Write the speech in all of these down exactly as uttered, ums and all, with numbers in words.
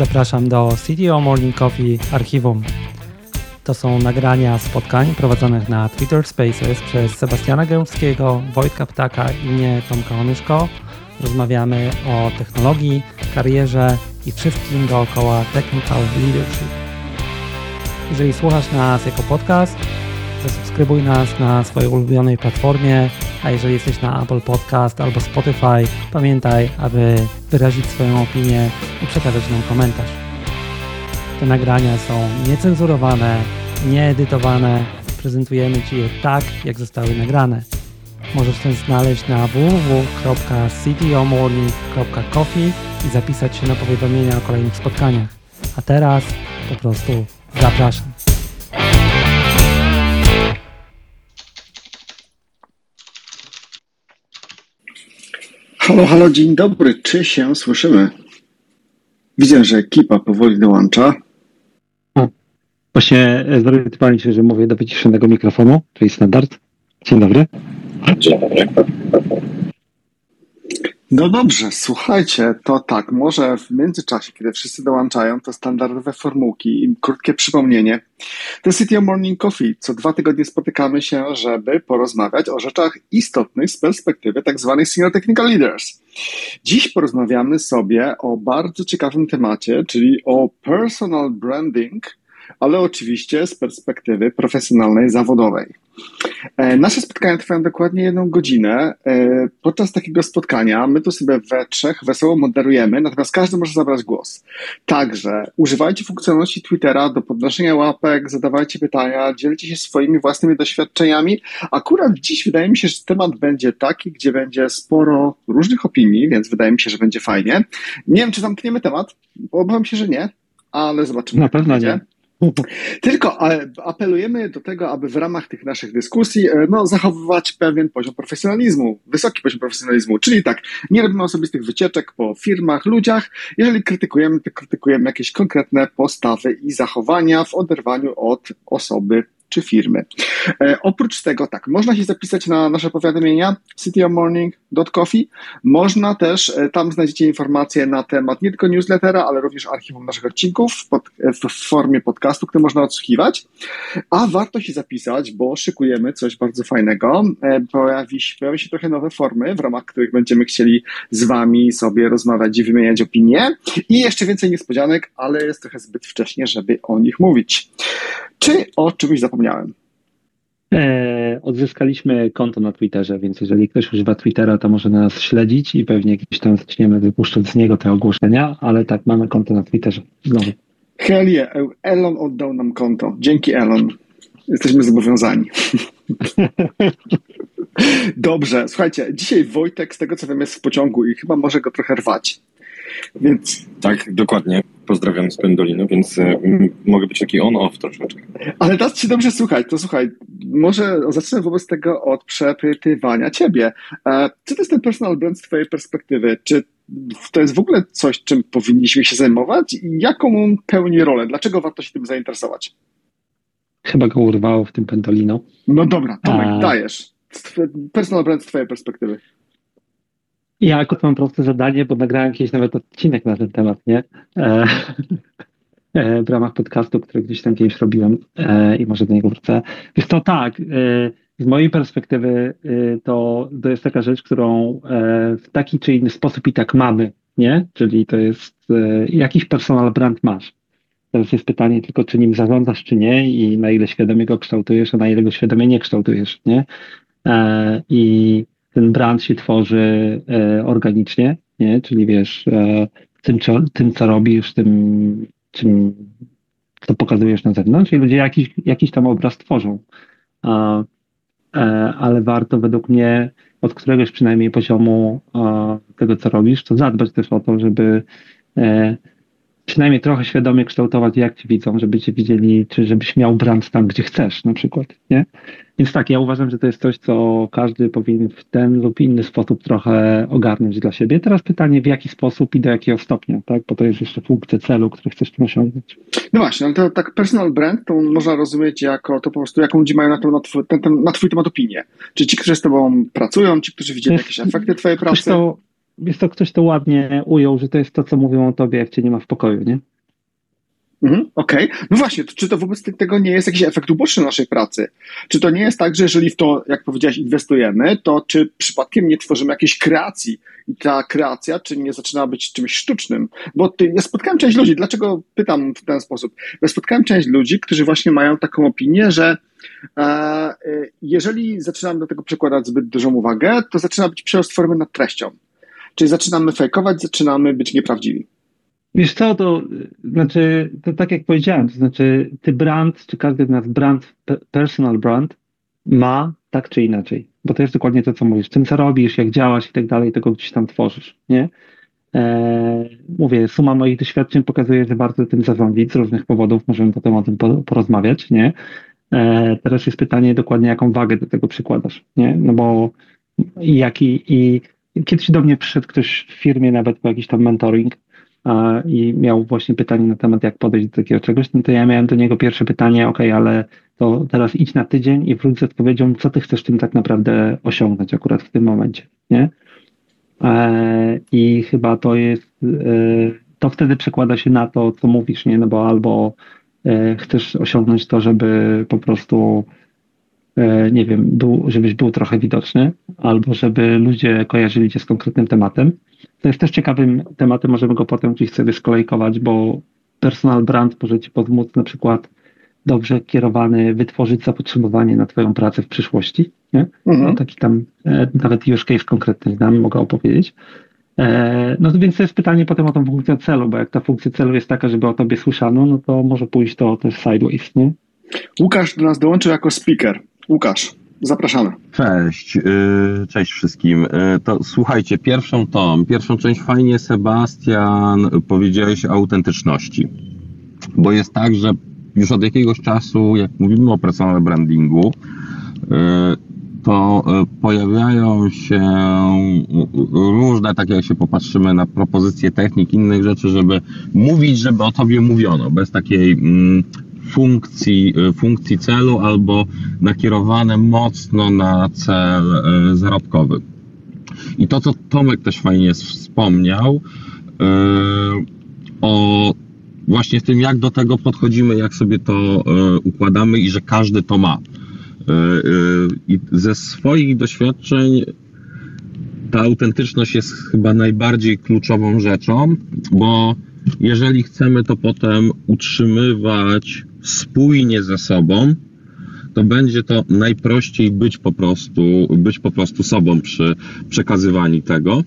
Zapraszam do C T O Morning Coffee Archiwum. To są nagrania spotkań prowadzonych na Twitter Spaces przez Sebastiana Gębskiego, Wojtka Ptaka i mnie, Tomka Onyszko. Rozmawiamy o technologii, karierze i wszystkim dookoła technical leadership. Jeżeli słuchasz nas jako podcast, zasubskrybuj nas na swojej ulubionej platformie, a jeżeli jesteś na Apple Podcast albo Spotify, pamiętaj, aby wyrazić swoją opinię i przekazać nam komentarz. Te nagrania są niecenzurowane, nieedytowane, prezentujemy Ci je tak, jak zostały nagrane. Możesz też znaleźć na w w w kropka c d o morning kropka coffee i zapisać się na powiadomienia o kolejnych spotkaniach. A teraz po prostu zapraszam. Halo, halo, dzień dobry. Czy się słyszymy? Widzę, że ekipa powoli dołącza. A, właśnie zorientowałem się, że mówię do wyciszonego mikrofonu, czyli standard. Dzień dobry. Dzień dobry. No dobrze, słuchajcie, to tak, może w międzyczasie, kiedy wszyscy dołączają, to standardowe formułki i krótkie przypomnienie. To C T O Morning Coffee. Co dwa tygodnie spotykamy się, żeby porozmawiać o rzeczach istotnych z perspektywy tak zwanych Senior Technical Leaders. Dziś porozmawiamy sobie o bardzo ciekawym temacie, czyli o personal branding, ale oczywiście z perspektywy profesjonalnej, zawodowej. Nasze spotkania trwają dokładnie jedną godzinę. Podczas takiego spotkania my tu sobie we trzech wesoło moderujemy, natomiast każdy może zabrać głos. Także używajcie funkcjonalności Twittera do podnoszenia łapek, zadawajcie pytania, dzielcie się swoimi własnymi doświadczeniami. Akurat dziś wydaje mi się, że temat będzie taki, gdzie będzie sporo różnych opinii, więc wydaje mi się, że będzie fajnie. Nie wiem, czy zamkniemy temat, bo obawiam się, że nie, ale zobaczymy. Na pewno nie. Tylko apelujemy do tego, aby w ramach tych naszych dyskusji no, zachowywać pewien poziom profesjonalizmu, wysoki poziom profesjonalizmu, czyli tak, nie robimy osobistych wycieczek po firmach, ludziach. Jeżeli krytykujemy, to krytykujemy jakieś konkretne postawy i zachowania w oderwaniu od osoby czy firmy. E, oprócz tego, tak, można się zapisać na nasze powiadomienia c t o morning kropka coffee. Można też, e, tam znajdziecie informacje na temat nie tylko newslettera, ale również archiwum naszych odcinków w, pod, w formie podcastu, który można odsłuchiwać. A warto się zapisać, bo szykujemy coś bardzo fajnego. E, pojawi się, pojawi się trochę nowe formy, w ramach których będziemy chcieli z Wami sobie rozmawiać i wymieniać opinie. I jeszcze więcej niespodzianek, ale jest trochę zbyt wcześnie, żeby o nich mówić. Czy o czymś zapomniałem? E, odzyskaliśmy konto na Twitterze, więc jeżeli ktoś używa Twittera, to może nas śledzić i pewnie gdzieś tam zaczniemy wypuszczać z niego te ogłoszenia, ale tak, mamy konto na Twitterze. Znowu. Hell yeah, Elon oddał nam konto. Dzięki, Elon. Jesteśmy zobowiązani. Dobrze, słuchajcie, dzisiaj Wojtek, z tego co wiem, jest w pociągu i chyba może go trochę rwać. Więc... Tak, dokładnie. Pozdrawiam z Pendolino, więc y, m, mogę być taki on-off troszeczkę. Ale teraz się dobrze słuchać, to słuchaj, może zacznę wobec tego od przepytywania ciebie. E, co to jest ten personal brand z twojej perspektywy? Czy to jest w ogóle coś, czym powinniśmy się zajmować? Jaką on pełni rolę? Dlaczego warto się tym zainteresować? Chyba go urwało w tym Pendolino. No dobra, Tomek, A... dajesz. Personal brand z twojej perspektywy. Ja akurat mam proste zadanie, bo nagrałem kiedyś nawet odcinek na ten temat, nie? E, e, w ramach podcastu, który gdzieś tam kiedyś robiłem e, i może do niego wrócę. Wiesz co, tak, e, z mojej perspektywy e, to, to jest taka rzecz, którą e, w taki czy inny sposób i tak mamy, nie? Czyli to jest, e, jakiś personal brand masz. Teraz jest pytanie tylko, czy nim zarządzasz, czy nie i na ile świadomie go kształtujesz, a na ile go świadomie nie kształtujesz, nie? E, i ten brand się tworzy e, organicznie, nie? Czyli wiesz, e, tym, co, tym, co robisz, tym, czym, co pokazujesz na zewnątrz i ludzie jakiś, jakiś tam obraz tworzą. A, e, ale warto według mnie od któregoś przynajmniej poziomu a, tego, co robisz, to zadbać też o to, żeby e, przynajmniej trochę świadomie kształtować, jak cię widzą, żeby cię widzieli, czy żebyś miał brand tam, gdzie chcesz na przykład, nie? Więc tak, ja uważam, że to jest coś, co każdy powinien w ten lub inny sposób trochę ogarnąć dla siebie. Teraz pytanie, w jaki sposób i do jakiego stopnia, tak? Bo to jest jeszcze funkcja celu, który chcesz tym osiągnąć. No właśnie, ale to tak personal brand to można rozumieć jako to po prostu, jaką ludzie mają na, to, na, twój, ten, ten, na twój temat opinię. Czy ci, którzy z tobą pracują, ci, którzy widzieli jest, jakieś efekty twojej pracy? To, jest to, ktoś to ładnie ujął, że to jest to, co mówią o tobie, jak cię nie ma w pokoju, nie? Mhm, okej. Okay. No właśnie, to czy to wobec tego nie jest jakiś efekt uboczny naszej pracy? Czy to nie jest tak, że jeżeli w to, jak powiedziałeś, inwestujemy, to czy przypadkiem nie tworzymy jakiejś kreacji i ta kreacja czy nie zaczyna być czymś sztucznym? Bo ty, ja spotkałem część ludzi, dlaczego pytam w ten sposób? Ja spotkałem część ludzi, którzy właśnie mają taką opinię, że e, jeżeli zaczynamy do tego przykładać zbyt dużą uwagę, to zaczyna być przerost formy nad treścią. Czyli zaczynamy fejkować, zaczynamy być nieprawdziwi. Wiesz co, to znaczy, to tak jak powiedziałem, to znaczy ty brand, czy każdy z nas brand, personal brand ma tak czy inaczej, bo to jest dokładnie to, co mówisz, tym co robisz, jak działasz i tak dalej, tego gdzieś tam tworzysz, nie? Eee, mówię, suma moich doświadczeń pokazuje, że bardzo tym zarządzić z różnych powodów, możemy potem o tym porozmawiać, nie? Eee, teraz jest pytanie dokładnie, jaką wagę do tego przykładasz, nie? No bo jaki i kiedyś do mnie przyszedł ktoś w firmie nawet po jakiś tam mentoring, a, i miał właśnie pytanie na temat, jak podejść do takiego czegoś, no to ja miałem do niego pierwsze pytanie, ok, ale to teraz idź na tydzień i wróć z odpowiedzią, co ty chcesz tym tak naprawdę osiągnąć akurat w tym momencie, nie? E, I chyba to jest, e, to wtedy przekłada się na to, co mówisz, nie? No bo albo e, chcesz osiągnąć to, żeby po prostu, e, nie wiem, był, żebyś był trochę widoczny, albo żeby ludzie kojarzyli cię z konkretnym tematem. To jest też ciekawym tematem, możemy go potem gdzieś sobie skolejkować, bo personal brand może ci pomóc na przykład dobrze kierowany wytworzyć zapotrzebowanie na twoją pracę w przyszłości, nie? Mhm. No, taki tam e, nawet już case konkretny znam, mogę opowiedzieć. E, no to więc to jest pytanie potem o tą funkcję celu, bo jak ta funkcja celu jest taka, żeby o tobie słyszano, no to może pójść to też sideways, nie? Łukasz do nas dołączył jako speaker. Łukasz. Zapraszamy. Cześć, cześć wszystkim. To słuchajcie, pierwszą tą, pierwszą część fajnie, Sebastian, powiedziałeś o autentyczności, bo jest tak, że już od jakiegoś czasu, jak mówimy o personal brandingu, to pojawiają się różne, tak jak się popatrzymy na propozycje technik, innych rzeczy, żeby mówić, żeby o tobie mówiono, bez takiej funkcji, funkcji celu albo nakierowane mocno na cel zarobkowy. I to, co Tomek też fajnie wspomniał, o właśnie tym, jak do tego podchodzimy, jak sobie to układamy i że każdy to ma. I ze swoich doświadczeń ta autentyczność jest chyba najbardziej kluczową rzeczą, bo jeżeli chcemy to potem utrzymywać spójnie ze sobą, to będzie to najprościej być po prostu, być po prostu sobą przy przekazywaniu tego.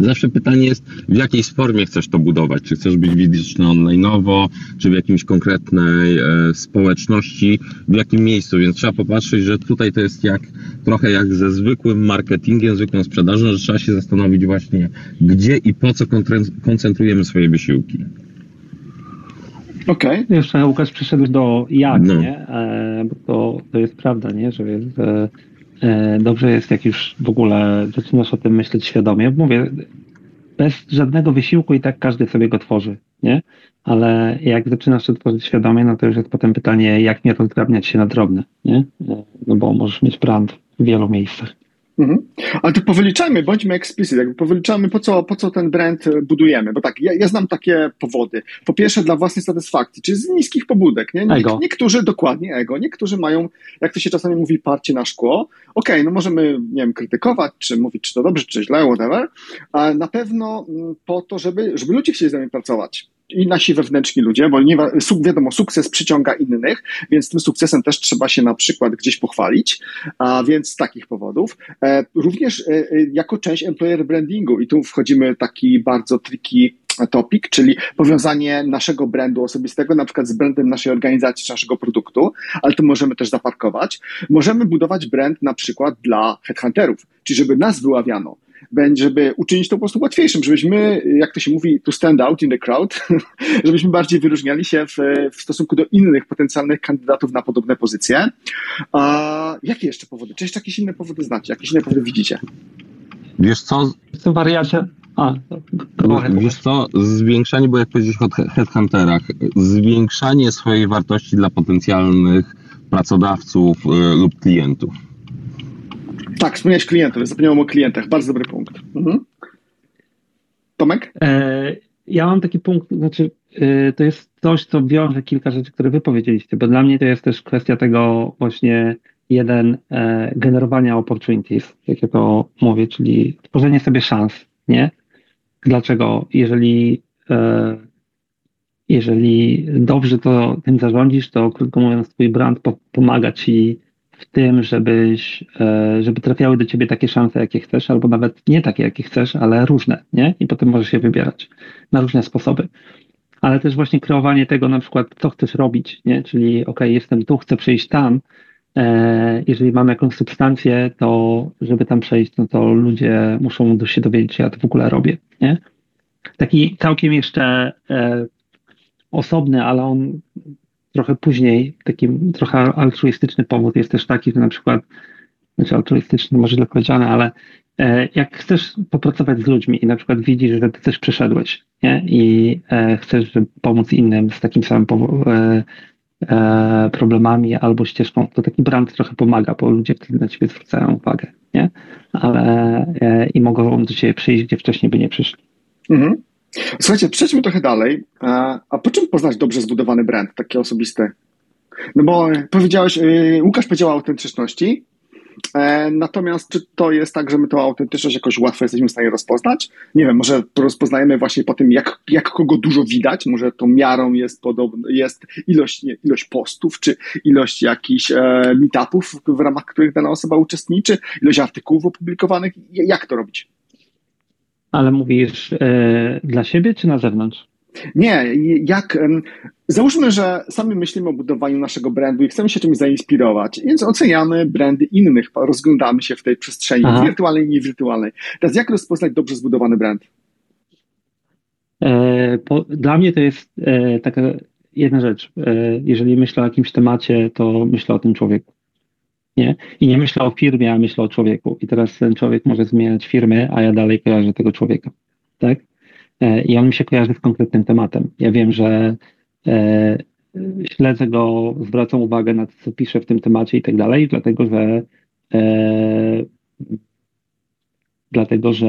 Zawsze pytanie jest, w jakiej formie chcesz to budować, czy chcesz być widoczny online'owo, czy w jakimś konkretnej e, społeczności, w jakim miejscu, więc trzeba popatrzeć, że tutaj to jest jak trochę jak ze zwykłym marketingiem, zwykłą sprzedażą, że trzeba się zastanowić właśnie, gdzie i po co koncentrujemy swoje wysiłki. Okej. Okay. Jeszcze Łukasz przyszedł do jak, no. nie? E, bo to, to jest prawda, nie? Że jest, e... Dobrze jest, jak już w ogóle zaczynasz o tym myśleć świadomie. Mówię, bez żadnego wysiłku i tak każdy sobie go tworzy, nie? Ale jak zaczynasz to tworzyć świadomie, no to już jest potem pytanie, jak nie rozgrabniać się na drobne, nie? No bo możesz mieć brand w wielu miejscach. Mhm. Ale to powyliczajmy, bądźmy explicit, jakby powyliczajmy, po co, po co ten brand budujemy, bo tak, ja, ja znam takie powody. Po pierwsze dla własnej satysfakcji, czyli z niskich pobudek, nie? Nie, ego. Niektórzy, dokładnie ego, niektórzy mają, jak to się czasami mówi, parcie na szkło. Okej, okay, no możemy, nie wiem, krytykować, czy mówić, czy to dobrze, czy źle, whatever, ale na pewno po to, żeby, żeby ludzie chcieli z nami pracować. I nasi wewnętrzni ludzie, bo nie, wiadomo, sukces przyciąga innych, więc tym sukcesem też trzeba się na przykład gdzieś pochwalić, a więc z takich powodów. E, również e, jako część employer brandingu i tu wchodzimy taki bardzo tricky topic, czyli powiązanie naszego brandu osobistego na przykład z brandem naszej organizacji czy naszego produktu, ale to możemy też zaparkować. Możemy budować brand na przykład dla headhunterów, czyli żeby nas wyławiano. Żeby uczynić to po prostu łatwiejszym, żebyśmy, jak to się mówi, to stand out in the crowd, żebyśmy bardziej wyróżniali się w, w stosunku do innych potencjalnych kandydatów na podobne pozycje. A jakie jeszcze powody? Czy jeszcze jakieś inne powody znacie? Jakieś inne powody widzicie? Wiesz co? Jestem wariacie. A, wiesz co? Zwiększanie, bo jak powiedziałeś o headhunterach, zwiększanie swojej wartości dla potencjalnych pracodawców lub klientów. Tak, wspomniałeś klientów, zapomniałem o klientach, bardzo dobry punkt. Mhm. Tomek? E, ja mam taki punkt, znaczy y, to jest coś, co wiąże kilka rzeczy, które wy powiedzieliście, bo dla mnie to jest też kwestia tego właśnie jeden e, generowania opportunities, jak ja to mówię, czyli tworzenie sobie szans, nie? Dlaczego? Jeżeli e, jeżeli dobrze to tym zarządzisz, to krótko mówiąc twój brand po, pomaga ci w tym, żebyś, e, żeby trafiały do ciebie takie szanse, jakie chcesz, albo nawet nie takie, jakie chcesz, ale różne, nie? I potem możesz je wybierać na różne sposoby. Ale też właśnie kreowanie tego na przykład, co chcesz robić, nie? Czyli okej, okay, jestem tu, chcę przejść tam. Jeżeli mamy jakąś substancję, to żeby tam przejść, no to ludzie muszą się dowiedzieć, ja to w ogóle robię, nie? Taki całkiem jeszcze e, osobny, ale on trochę później, taki trochę altruistyczny powód jest też taki, że na przykład, znaczy altruistyczny może źle powiedziane, ale e, jak chcesz popracować z ludźmi i na przykład widzisz, że ty coś przeszedłeś, nie? I e, chcesz pomóc innym z takim samym powodem, e, problemami albo ścieżką, to taki brand trochę pomaga, bo ludzie na ciebie zwracają uwagę, nie? Ale e, i mogą do ciebie przyjść, gdzie wcześniej by nie przyszli. Mhm. Słuchajcie, przejdźmy trochę dalej. A, a po czym poznać dobrze zbudowany brand, takie osobiste? No bo powiedziałeś, y, Łukasz powiedział o autentyczności, e, natomiast czy to jest tak, że my tą autentyczność jakoś łatwo jesteśmy w stanie rozpoznać? Nie wiem, może rozpoznajemy właśnie po tym, jak, jak kogo dużo widać, może tą miarą jest podobna, jest ilość, nie, ilość postów, czy ilość jakichś e, meetupów, w ramach których dana osoba uczestniczy, ilość artykułów opublikowanych, jak to robić? Ale mówisz y, dla siebie, czy na zewnątrz? Nie, jak... Y, załóżmy, że sami myślimy o budowaniu naszego brandu i chcemy się czymś zainspirować, więc oceniamy brandy innych, rozglądamy się w tej przestrzeni Aha. wirtualnej i niewirtualnej. Teraz jak rozpoznać dobrze zbudowany brand? E, po, dla mnie to jest e, taka jedna rzecz. E, jeżeli myślę o jakimś temacie, to myślę o tym człowieku. Nie? I nie myślę o firmie, a myślę o człowieku. I teraz ten człowiek może zmieniać firmy, a ja dalej kojarzę tego człowieka. Tak? E, I on mi się kojarzy z konkretnym tematem. Ja wiem, że e, śledzę go, zwracam uwagę na to, co pisze w tym temacie i tak dalej, dlatego że e, dlatego, że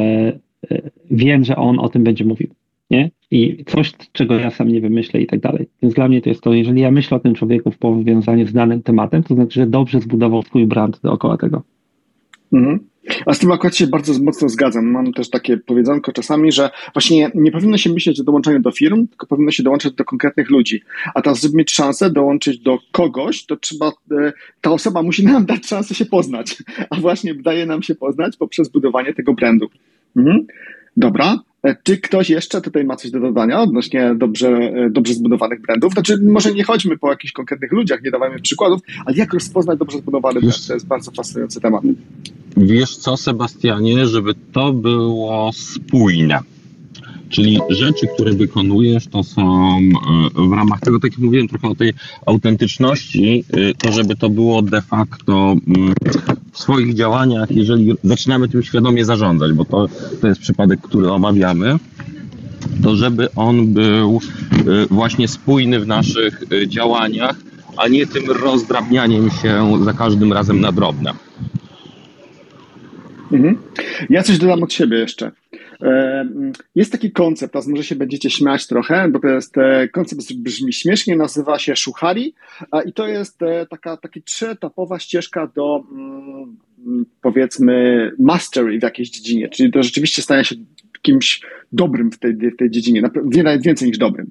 e, wiem, że on o tym będzie mówił. Nie? I coś, czego ja sam nie wymyślę i tak dalej. Więc dla mnie to jest to, jeżeli ja myślę o tym człowieku w powiązaniu z danym tematem, to znaczy, że dobrze zbudował swój brand dookoła tego. Mhm. A z tym akurat się bardzo mocno zgadzam. Mam też takie powiedzonko czasami, że właśnie nie powinno się myśleć o dołączeniu do firm, tylko powinno się dołączyć do konkretnych ludzi. A teraz, żeby mieć szansę dołączyć do kogoś, to trzeba, ta osoba musi nam dać szansę się poznać. A właśnie daje nam się poznać poprzez budowanie tego brandu. Mhm. Dobra. Czy ktoś jeszcze tutaj ma coś do dodania odnośnie dobrze, dobrze zbudowanych brandów? Znaczy, może nie chodźmy po jakichś konkretnych ludziach, nie dawajmy przykładów, ale jak rozpoznać dobrze zbudowany brand? To jest bardzo fascynujący temat. Wiesz co, Sebastianie, żeby to było spójne. Czyli rzeczy, które wykonujesz, to są w ramach tego, tak jak mówiłem trochę o tej autentyczności, to żeby to było de facto w swoich działaniach, jeżeli zaczynamy tym świadomie zarządzać, bo to, to jest przypadek, który omawiamy, to żeby on był właśnie spójny w naszych działaniach, a nie tym rozdrabnianiem się za każdym razem na drobne. Mhm. Ja coś dodam od siebie jeszcze. Jest taki koncept, teraz może się będziecie śmiać trochę, bo to jest koncept, brzmi śmiesznie, nazywa się Szuhari i to jest taka, taka trzyetapowa ścieżka do, powiedzmy, mastery w jakiejś dziedzinie, czyli to rzeczywiście stanie się kimś dobrym w tej, w tej dziedzinie, nawet więcej niż dobrym.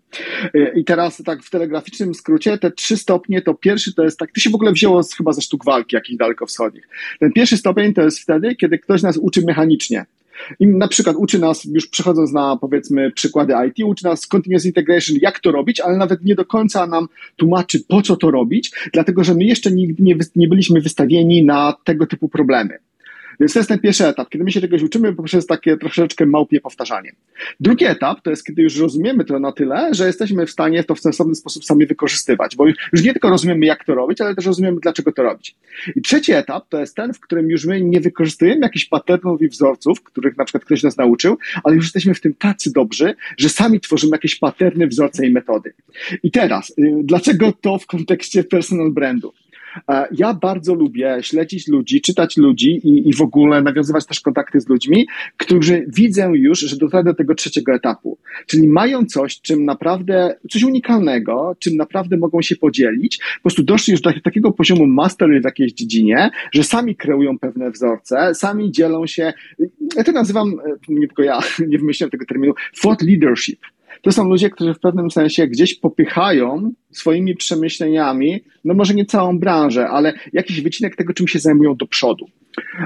I teraz tak w telegraficznym skrócie te trzy stopnie, to pierwszy to jest tak, to się w ogóle wzięło z, chyba ze sztuk walki jakichś dalekowschodnich. Ten pierwszy stopień to jest wtedy, kiedy ktoś nas uczy mechanicznie. I na przykład uczy nas, już przechodząc na powiedzmy przykłady I T, uczy nas continuous integration, jak to robić, ale nawet nie do końca nam tłumaczy, po co to robić, dlatego że my jeszcze nigdy nie, nie byliśmy wystawieni na tego typu problemy. Więc to jest ten pierwszy etap, kiedy my się czegoś uczymy poprzez takie troszeczkę małpie powtarzanie. Drugi etap to jest, kiedy już rozumiemy to na tyle, że jesteśmy w stanie to w sensowny sposób sami wykorzystywać, bo już nie tylko rozumiemy, jak to robić, ale też rozumiemy, dlaczego to robić. I trzeci etap to jest ten, w którym już my nie wykorzystujemy jakichś patternów i wzorców, których na przykład ktoś nas nauczył, ale już jesteśmy w tym tacy dobrzy, że sami tworzymy jakieś patterny, wzorce i metody. I teraz, dlaczego to w kontekście personal brandu? Ja bardzo lubię śledzić ludzi, czytać ludzi i, i w ogóle nawiązywać też kontakty z ludźmi, którzy widzę już, że dotarli do tego trzeciego etapu. Czyli mają coś, czym naprawdę, coś unikalnego, czym naprawdę mogą się podzielić. Po prostu doszli już do takiego poziomu mastery w jakiejś dziedzinie, że sami kreują pewne wzorce, sami dzielą się, ja to nazywam, nie tylko ja, nie wymyśliłem tego terminu, thought leadership. To są ludzie, którzy w pewnym sensie gdzieś popychają swoimi przemyśleniami, no może nie całą branżę, ale jakiś wycinek tego, czym się zajmują do przodu.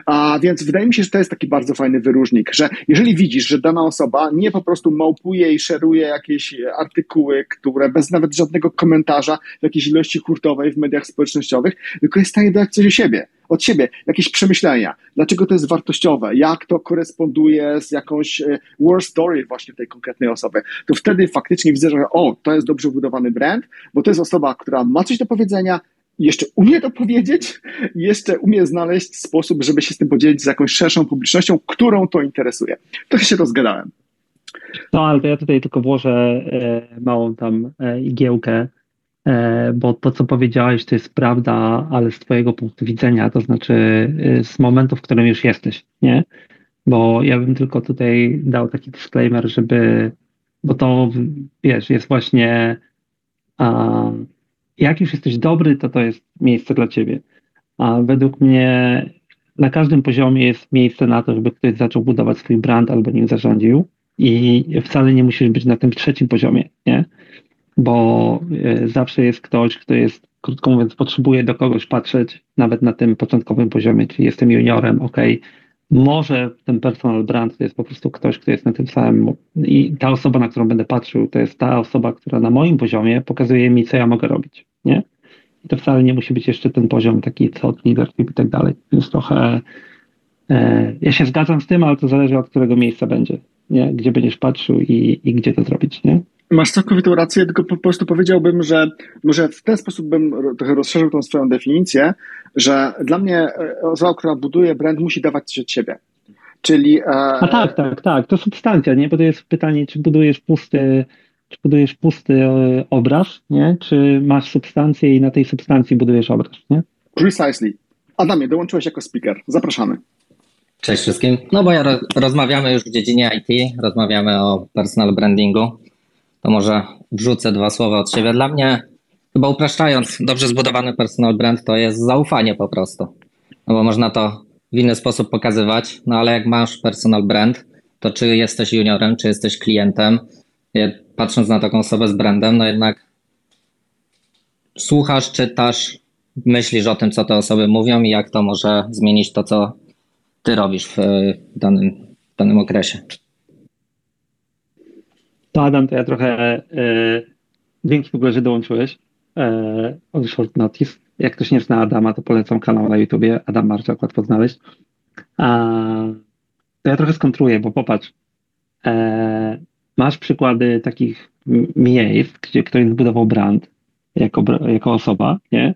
A więc wydaje mi się, że to jest taki bardzo fajny wyróżnik, że jeżeli widzisz, że dana osoba nie po prostu małpuje i szeruje jakieś artykuły, które bez nawet żadnego komentarza w jakiejś ilości hurtowej w mediach społecznościowych, tylko jest w stanie dodać coś o siebie, od siebie, jakieś przemyślenia, dlaczego to jest wartościowe, jak to koresponduje z jakąś war story właśnie tej konkretnej osoby, to wtedy faktycznie widzę, że o, to jest dobrze budowany brand, bo to jest osoba, która ma coś do powiedzenia, jeszcze umie to powiedzieć, jeszcze umie znaleźć sposób, żeby się z tym podzielić z jakąś szerszą publicznością, którą to interesuje. Trochę się rozgadałem. No, ale to ja tutaj tylko włożę e, małą tam e, igiełkę, e, bo to, co powiedziałeś, to jest prawda, ale z twojego punktu widzenia, to znaczy e, z momentu, w którym już jesteś, nie? Bo ja bym tylko tutaj dał taki disclaimer, żeby, bo to, wiesz, jest właśnie... A, jak już jesteś dobry, to to jest miejsce dla ciebie. A według mnie na każdym poziomie jest miejsce na to, żeby ktoś zaczął budować swój brand albo nim zarządził i wcale nie musisz być na tym trzecim poziomie, nie? Bo y, zawsze jest ktoś, kto jest, krótko mówiąc, potrzebuje do kogoś patrzeć, nawet na tym początkowym poziomie, czyli jestem juniorem, okej, okay. Może ten personal brand to jest po prostu ktoś, kto jest na tym samym i ta osoba, na którą będę patrzył, to jest ta osoba, która na moim poziomie pokazuje mi, co ja mogę robić. Nie? I to wcale nie musi być jeszcze ten poziom taki thought leadership i tak dalej. Więc trochę e, ja się zgadzam z tym, ale to zależy od którego miejsca będzie, nie? Gdzie będziesz patrzył i, i gdzie to zrobić, nie? Masz całkowitą rację, tylko po prostu powiedziałbym, że może w ten sposób bym trochę rozszerzył tą swoją definicję, że dla mnie osoba, która buduje brand, musi dawać coś od siebie. Czyli... E... A tak, tak, tak. To substancja, nie? Bo to jest pytanie, czy budujesz pusty... Czy budujesz pusty obraz, nie? Czy masz substancję i na tej substancji budujesz obraz, nie? Precisely. Adamie, dołączyłeś jako speaker. Zapraszamy. Cześć wszystkim. No bo ja roz- rozmawiamy już w dziedzinie I T, rozmawiamy o personal brandingu. To może wrzucę dwa słowa od siebie. Dla mnie, chyba upraszczając, dobrze zbudowany personal brand to jest zaufanie po prostu. No bo można to w inny sposób pokazywać, no ale jak masz personal brand, to czy jesteś juniorem, czy jesteś klientem, patrząc na taką osobę z brandem, no jednak słuchasz, czytasz, myślisz o tym, co te osoby mówią i jak to może zmienić to, co ty robisz w danym, w danym okresie. To Adam, to ja trochę yy, dzięki w ogóle, że dołączyłeś yy, on short notice. Jak ktoś nie zna Adama, to polecam kanał na YouTubie, Adam Marcia, łatwo znaleźć. A, to ja trochę skontruję, bo popatrz, yy, masz przykłady takich miejsc, gdzie ktoś zbudował brand jako, jako osoba, nie?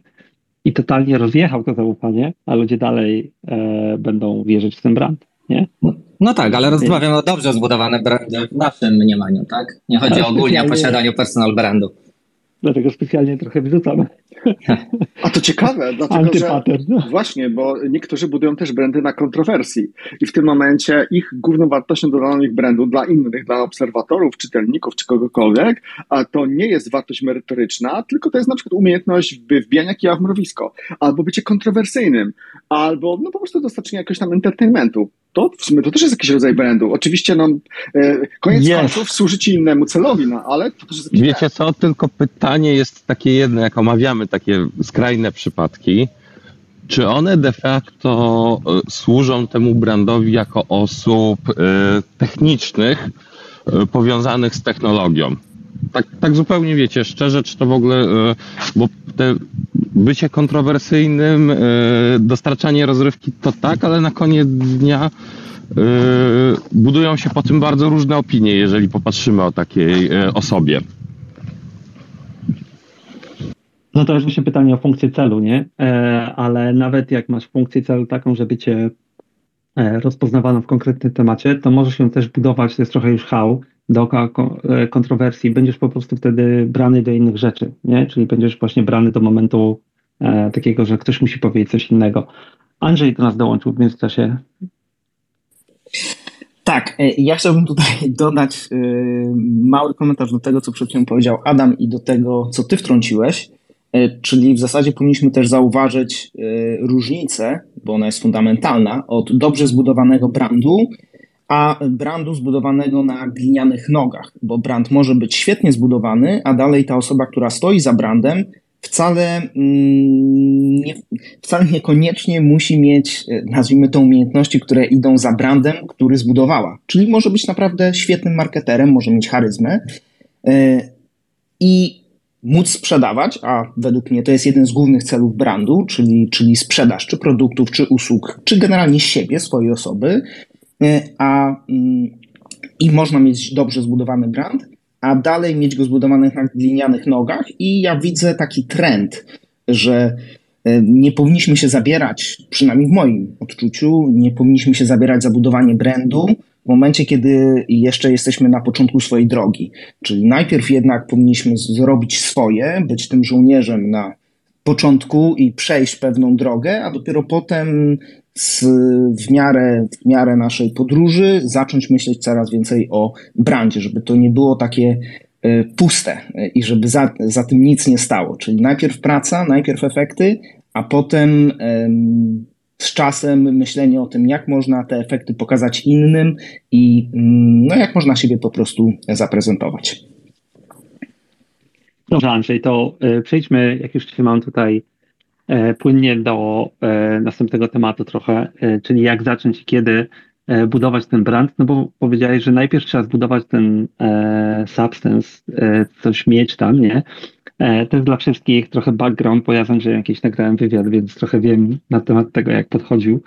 I totalnie rozjechał to zaufanie, a ludzie dalej e, będą wierzyć w ten brand, nie? No, no tak, ale rozmawiam o dobrze zbudowanym brandzie w naszym mniemaniu, tak? Nie chodzi ale ogólnie o posiadanie personal brandu. Dlatego specjalnie trochę wrzucam. A to ciekawe, dlatego że właśnie, bo niektórzy budują też brandy na kontrowersji i w tym momencie ich główną wartością dodaną ich brandu dla innych, dla obserwatorów, czytelników czy kogokolwiek, a to nie jest wartość merytoryczna, tylko to jest na przykład umiejętność wbijania kija w mrowisko, albo bycie kontrowersyjnym, albo no po prostu dostarczenie jakiegoś tam entertainmentu. To w sumie to też jest jakiś rodzaj brandu. Oczywiście no, koniec yes. końców służy ci innemu celowi, no, ale to też jest jakiś wiecie brand. Co, tylko pytanie jest takie jedno, jak omawiamy takie skrajne przypadki, czy one de facto służą temu brandowi jako osób technicznych powiązanych z technologią? Tak, tak zupełnie wiecie, szczerze, czy to w ogóle, bo te bycie kontrowersyjnym, dostarczanie rozrywki to tak, ale na koniec dnia budują się po tym bardzo różne opinie, jeżeli popatrzymy o takiej osobie. No to już się pytanie o funkcję celu, nie? Ale nawet jak masz funkcję celu taką, żeby cię rozpoznawano w konkretnym temacie, to możesz ją też budować, to jest trochę już hał, dookoła kontrowersji, będziesz po prostu wtedy brany do innych rzeczy, nie? Czyli będziesz właśnie brany do momentu e, takiego, że ktoś musi powiedzieć coś innego. Andrzej do nas dołączył w międzyczasie. Tak, ja chciałbym tutaj dodać mały komentarz do tego, co przed chwilą powiedział Adam i do tego, co ty wtrąciłeś, czyli w zasadzie powinniśmy też zauważyć różnicę, bo ona jest fundamentalna, od dobrze zbudowanego brandu, a brandu zbudowanego na glinianych nogach, bo brand może być świetnie zbudowany, a dalej ta osoba, która stoi za brandem, wcale, nie, wcale niekoniecznie musi mieć, nazwijmy to, umiejętności, które idą za brandem, który zbudowała. Czyli może być naprawdę świetnym marketerem, może mieć charyzmę i móc sprzedawać, a według mnie to jest jeden z głównych celów brandu, czyli, czyli sprzedaż, czy produktów, czy usług, czy generalnie siebie, swojej osoby, a i można mieć dobrze zbudowany brand, a dalej mieć go zbudowanych na glinianych nogach i ja widzę taki trend, że nie powinniśmy się zabierać, przynajmniej w moim odczuciu, nie powinniśmy się zabierać za budowanie brandu w momencie, kiedy jeszcze jesteśmy na początku swojej drogi. Czyli najpierw jednak powinniśmy zrobić swoje, być tym żołnierzem na początku i przejść pewną drogę, a dopiero potem z, w, miarę, w miarę naszej podróży zacząć myśleć coraz więcej o brandzie, żeby to nie było takie y, puste i żeby za, za tym nic nie stało. Czyli najpierw praca, najpierw efekty, a potem y, z czasem myślenie o tym, jak można te efekty pokazać innym i y, no, jak można siebie po prostu zaprezentować. Dobrze, Andrzej, to y, przejdźmy, jak już się mam tutaj płynnie do e, następnego tematu trochę, e, czyli jak zacząć i kiedy e, budować ten brand, no bo powiedziałeś, że najpierw trzeba zbudować ten e, substance, e, coś mieć tam, nie? E, to jest dla wszystkich trochę background, bo ja z Andrzejem jakieś nagrałem wywiad, więc trochę wiem na temat tego, jak podchodził.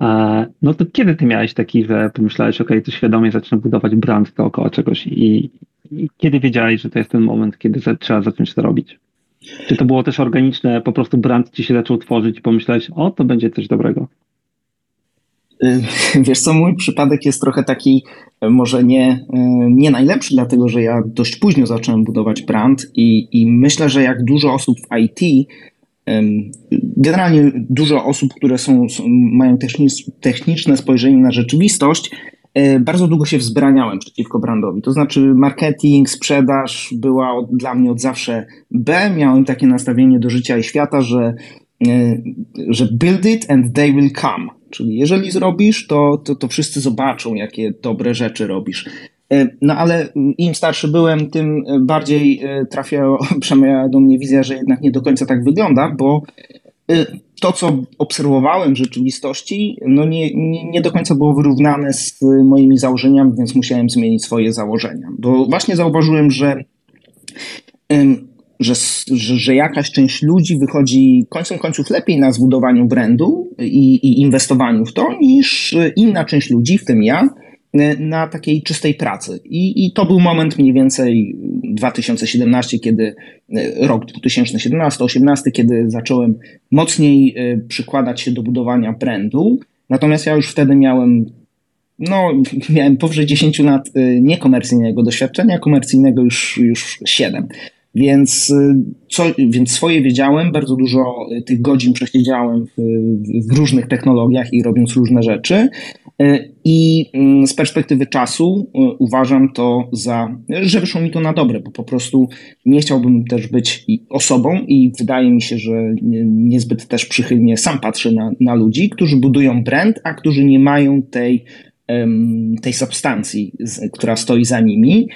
E, no to kiedy ty miałeś taki, że pomyślałeś, okej, okay, to świadomie zacznę budować brand dookoła czegoś i, i kiedy wiedziałeś, że to jest ten moment, kiedy za, trzeba zacząć to robić? Czy to było też organiczne, po prostu brand ci się zaczął tworzyć i pomyślałeś, o, to będzie coś dobrego? Wiesz co, mój przypadek jest trochę taki, może nie, nie najlepszy, dlatego że ja dość późno zacząłem budować brand i, i myślę, że jak dużo osób w I T, generalnie dużo osób, które są, są, mają techniczne spojrzenie na rzeczywistość, bardzo długo się wzbraniałem przeciwko brandowi, to znaczy marketing, sprzedaż była od, dla mnie od zawsze B, miałem takie nastawienie do życia i świata, że, że build it and they will come, czyli jeżeli zrobisz, to, to, to wszyscy zobaczą, jakie dobre rzeczy robisz. No ale im starszy byłem, tym bardziej trafiała, przemawiała do mnie wizja, że jednak nie do końca tak wygląda, bo to, co obserwowałem w rzeczywistości, no nie, nie, nie do końca było wyrównane z moimi założeniami, więc musiałem zmienić swoje założenia. Bo właśnie zauważyłem, że, że, że jakaś część ludzi wychodzi końcem końców lepiej na zbudowaniu brandu i, i inwestowaniu w to, niż inna część ludzi, w tym ja, na takiej czystej pracy. I, i to był moment mniej więcej dwa tysiące siedemnasty, kiedy rok dwa tysiące siedemnasty osiemnasty, kiedy zacząłem mocniej przykładać się do budowania brandu. Natomiast ja już wtedy miałem, no, miałem powyżej dziesięć lat niekomercyjnego doświadczenia, komercyjnego już, już siedem. Więc, co, więc swoje wiedziałem, bardzo dużo tych godzin przesiedziałem w, w różnych technologiach i robiąc różne rzeczy. I z perspektywy czasu uważam to za, że wyszło mi to na dobre, bo po prostu nie chciałbym też być osobą i wydaje mi się, że niezbyt też przychylnie sam patrzę na, na ludzi, którzy budują brand, a którzy nie mają tej, tej substancji, która stoi za nimi.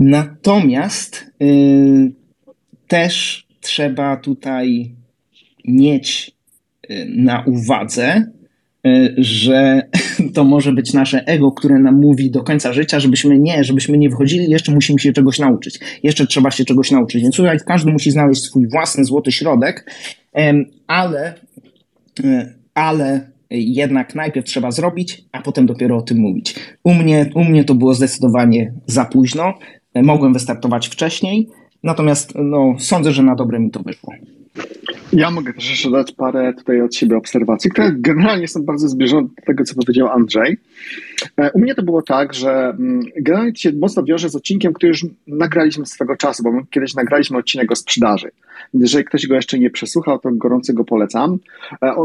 Natomiast y, też trzeba tutaj mieć na uwadze, y, że to może być nasze ego, które nam mówi do końca życia, żebyśmy nie, żebyśmy nie wychodzili, jeszcze musimy się czegoś nauczyć, jeszcze trzeba się czegoś nauczyć. Więc tutaj każdy musi znaleźć swój własny złoty środek, y, ale, y, ale jednak najpierw trzeba zrobić, a potem dopiero o tym mówić. U mnie, u mnie to było zdecydowanie za późno. Mogłem wystartować wcześniej, natomiast no, sądzę, że na dobre mi to wyszło. Ja mogę też jeszcze dać parę tutaj od siebie obserwacji, które generalnie są bardzo zbliżone do tego, co powiedział Andrzej. U mnie to było tak, że generalnie się mocno wiąże z odcinkiem, który już nagraliśmy swego czasu, bo my kiedyś nagraliśmy odcinek o sprzedaży. Jeżeli ktoś go jeszcze nie przesłuchał, to gorąco go polecam.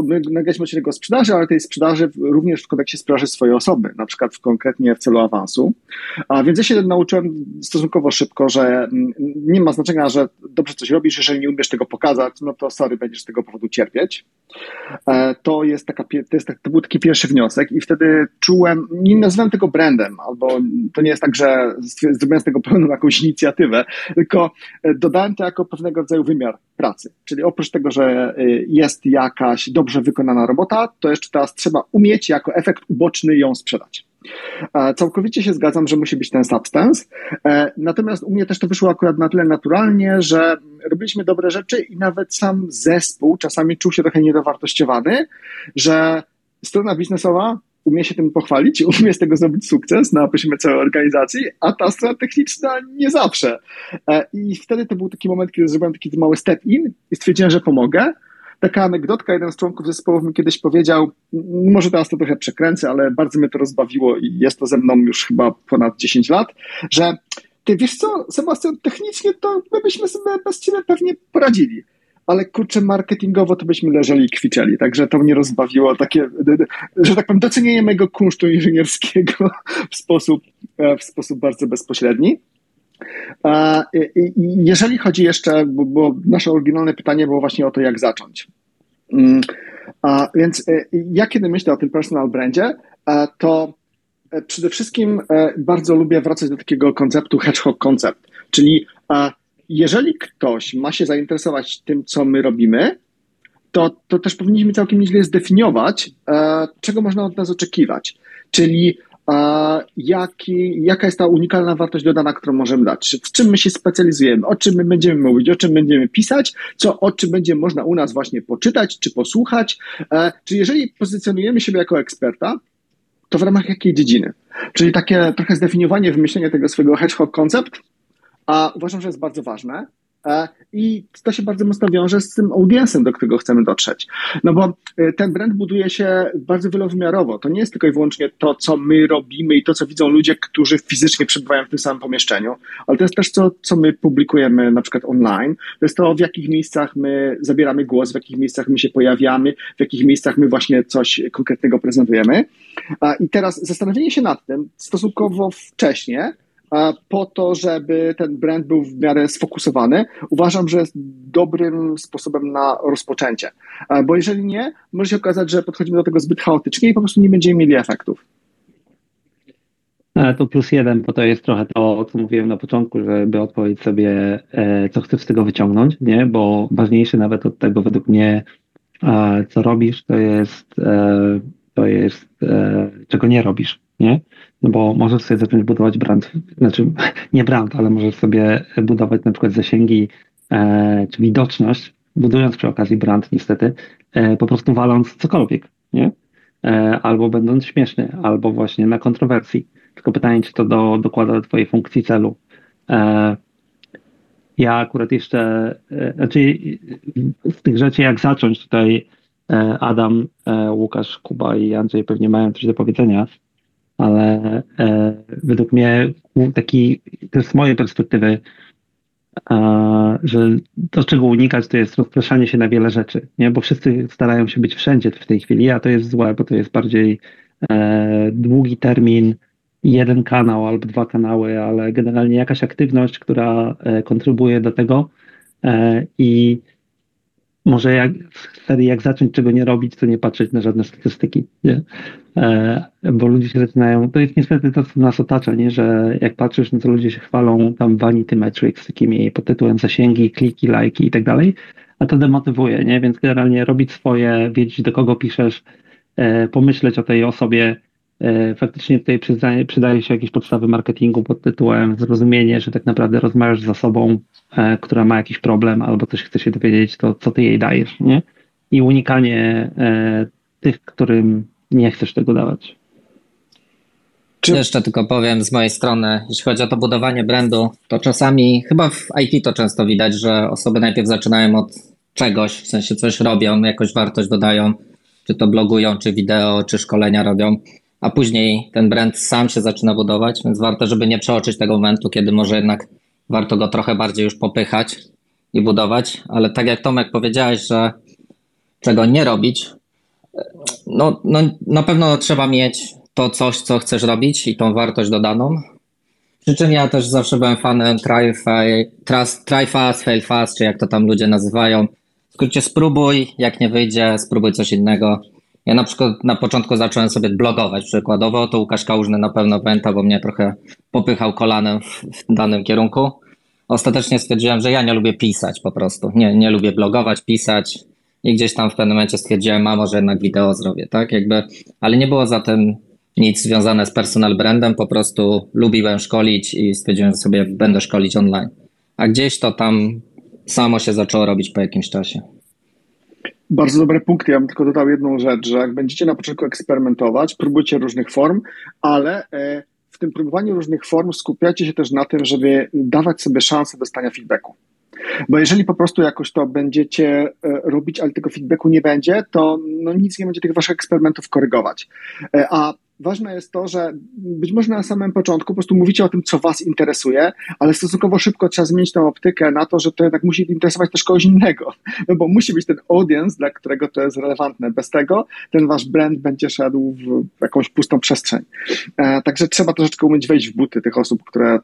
My nagraliśmy odcinek o sprzedaży, ale tej sprzedaży również w kontekście sprzedaży swojej osoby, na przykład konkretnie w celu awansu. A więc ja się nauczyłem stosunkowo szybko, że nie ma znaczenia, że dobrze coś robisz, jeżeli nie umiesz tego pokazać, no to sorry, będziesz z tego powodu cierpieć. To jest taka, to jest, to był taki pierwszy wniosek i wtedy czułem, nie nazywam tego brandem, albo to nie jest tak, że zrobiłem z tego pełną jakąś inicjatywę, tylko dodałem to jako pewnego rodzaju wymiar pracy. Czyli oprócz tego, że jest jakaś dobrze wykonana robota, to jeszcze teraz trzeba umieć jako efekt uboczny ją sprzedać. Całkowicie się zgadzam, że musi być ten substance, natomiast u mnie też to wyszło akurat na tyle naturalnie, że robiliśmy dobre rzeczy i nawet sam zespół czasami czuł się trochę niedowartościowany, że strona biznesowa umie się tym pochwalić, umie z tego zrobić sukces na poziomie całej organizacji, a ta strona techniczna nie zawsze. I wtedy to był taki moment, kiedy zrobiłem taki mały step in i stwierdziłem, że pomogę. Taka anegdotka, jeden z członków zespołu mi kiedyś powiedział, może teraz to trochę przekręcę, ale bardzo mnie to rozbawiło i jest to ze mną już chyba ponad dziesięć lat, że ty wiesz co, Sebastian, technicznie to my byśmy sobie bez ciebie pewnie poradzili, ale kurczę, marketingowo to byśmy leżeli i kwiczeli, także to mnie rozbawiło, takie, że tak powiem, docenienie mojego kunsztu inżynierskiego w sposób, w sposób bardzo bezpośredni. Jeżeli chodzi jeszcze, bo, bo nasze oryginalne pytanie było właśnie o to, jak zacząć. A więc ja kiedy myślę o tym personal brandzie, to przede wszystkim bardzo lubię wracać do takiego konceptu hedgehog concept, czyli jeżeli ktoś ma się zainteresować tym, co my robimy, to, to też powinniśmy całkiem nieźle zdefiniować, czego można od nas oczekiwać, czyli Jaki, jaka jest ta unikalna wartość dodana, którą możemy dać, w czym my się specjalizujemy, o czym my będziemy mówić, o czym będziemy pisać, co, o czym będzie można u nas właśnie poczytać, czy posłuchać, czy jeżeli pozycjonujemy siebie jako eksperta, to w ramach jakiej dziedziny, czyli takie trochę zdefiniowanie, wymyślenie tego swojego hedgehog koncept, a uważam, że jest bardzo ważne i to się bardzo mocno wiąże z tym audience'em, do którego chcemy dotrzeć. No bo ten brand buduje się bardzo wielowymiarowo. To nie jest tylko i wyłącznie to, co my robimy i to, co widzą ludzie, którzy fizycznie przebywają w tym samym pomieszczeniu, ale to jest też to, co my publikujemy na przykład online. To jest to, w jakich miejscach my zabieramy głos, w jakich miejscach my się pojawiamy, w jakich miejscach my właśnie coś konkretnego prezentujemy. I teraz zastanowienie się nad tym stosunkowo wcześnie, po to, żeby ten brand był w miarę sfokusowany, uważam, że jest dobrym sposobem na rozpoczęcie. Bo jeżeli nie, może się okazać, że podchodzimy do tego zbyt chaotycznie i po prostu nie będziemy mieli efektów. To plus jeden, bo to jest trochę to, o co mówiłem na początku, żeby odpowiedzieć sobie, co chcesz z tego wyciągnąć, nie? Bo ważniejsze nawet od tego według mnie, co robisz, to jest, to jest czego nie robisz. Nie? No bo możesz sobie zacząć budować brand, znaczy nie brand, ale możesz sobie budować na przykład zasięgi e, czy widoczność, budując przy okazji brand niestety, e, po prostu waląc cokolwiek, nie? E, albo będąc śmieszny, albo właśnie na kontrowersji. Tylko pytanie, czy to do, dokłada do twojej funkcji celu. E, ja akurat jeszcze, e, znaczy z tych rzeczy jak zacząć tutaj e, Adam, e, Łukasz, Kuba i Andrzej pewnie mają coś do powiedzenia, ale e, według mnie taki, też z mojej perspektywy, a, że to, czego unikać, to jest rozpraszanie się na wiele rzeczy, nie? Bo wszyscy starają się być wszędzie w tej chwili, a to jest złe, bo to jest bardziej e, długi termin, jeden kanał albo dwa kanały, ale generalnie jakaś aktywność, która e, kontrybuje do tego e, i może jak, wtedy jak zacząć czego nie robić, to nie patrzeć na żadne statystyki, nie? E, bo ludzie się zaczynają, to jest niestety to, co nas otacza, nie? Że jak patrzysz, no to ludzie się chwalą tam vanity metrics, takimi pod tytułem zasięgi, kliki, lajki i tak dalej, a to demotywuje, nie? Więc generalnie robić swoje, wiedzieć do kogo piszesz, e, pomyśleć o tej osobie, e, faktycznie tutaj przydaje, przydaje się jakieś podstawy marketingu pod tytułem zrozumienie, że tak naprawdę rozmawiasz z osobą, która ma jakiś problem albo coś chce się dowiedzieć, to co ty jej dajesz, nie? I unikanie e, tych, którym nie chcesz tego dawać. Czy... Jeszcze tylko powiem z mojej strony, jeśli chodzi o to budowanie brandu, to czasami, chyba w I T to często widać, że osoby najpierw zaczynają od czegoś, w sensie coś robią, jakąś wartość dodają, czy to blogują, czy wideo, czy szkolenia robią. a później ten brand sam się zaczyna budować, więc warto, żeby nie przeoczyć tego momentu, kiedy może jednak warto go trochę bardziej już popychać i budować, ale tak jak Tomek powiedziałeś, że czego nie robić, no, no na pewno trzeba mieć to coś, co chcesz robić i tą wartość dodaną. Przy czym ja też zawsze byłem fanem try, fast, try fast, fail fast, czy jak to tam ludzie nazywają. W skrócie spróbuj, jak nie wyjdzie, spróbuj coś innego. Ja na przykład na początku zacząłem sobie blogować przykładowo, to Łukasz Kałużny na pewno pamięta, bo mnie trochę popychał kolanem w, w danym kierunku. Ostatecznie stwierdziłem, że ja nie lubię pisać po prostu, nie, nie lubię blogować, pisać i gdzieś tam w pewnym momencie stwierdziłem, a może jednak wideo zrobię, tak jakby, ale nie było zatem nic związane z personal brandem, po prostu lubiłem szkolić i stwierdziłem, że sobie będę szkolić online, a gdzieś to tam samo się zaczęło robić po jakimś czasie. Bardzo dobre punkty. Ja bym tylko dodał jedną rzecz, że jak będziecie na początku eksperymentować, próbujcie różnych form, ale w tym próbowaniu różnych form skupiajcie się też na tym, żeby dawać sobie szansę dostania feedbacku. Bo jeżeli po prostu jakoś to będziecie robić, ale tego feedbacku nie będzie, to no nic nie będzie tych waszych eksperymentów korygować. A ważne jest to, że być może na samym początku po prostu mówicie o tym, co was interesuje, ale stosunkowo szybko trzeba zmienić tą optykę na to, że to jednak musi interesować też kogoś innego, no bo musi być ten audience, dla którego to jest relevantne. Bez tego ten wasz brand będzie szedł w jakąś pustą przestrzeń. E, także trzeba troszeczkę umieć wejść w buty tych osób, które,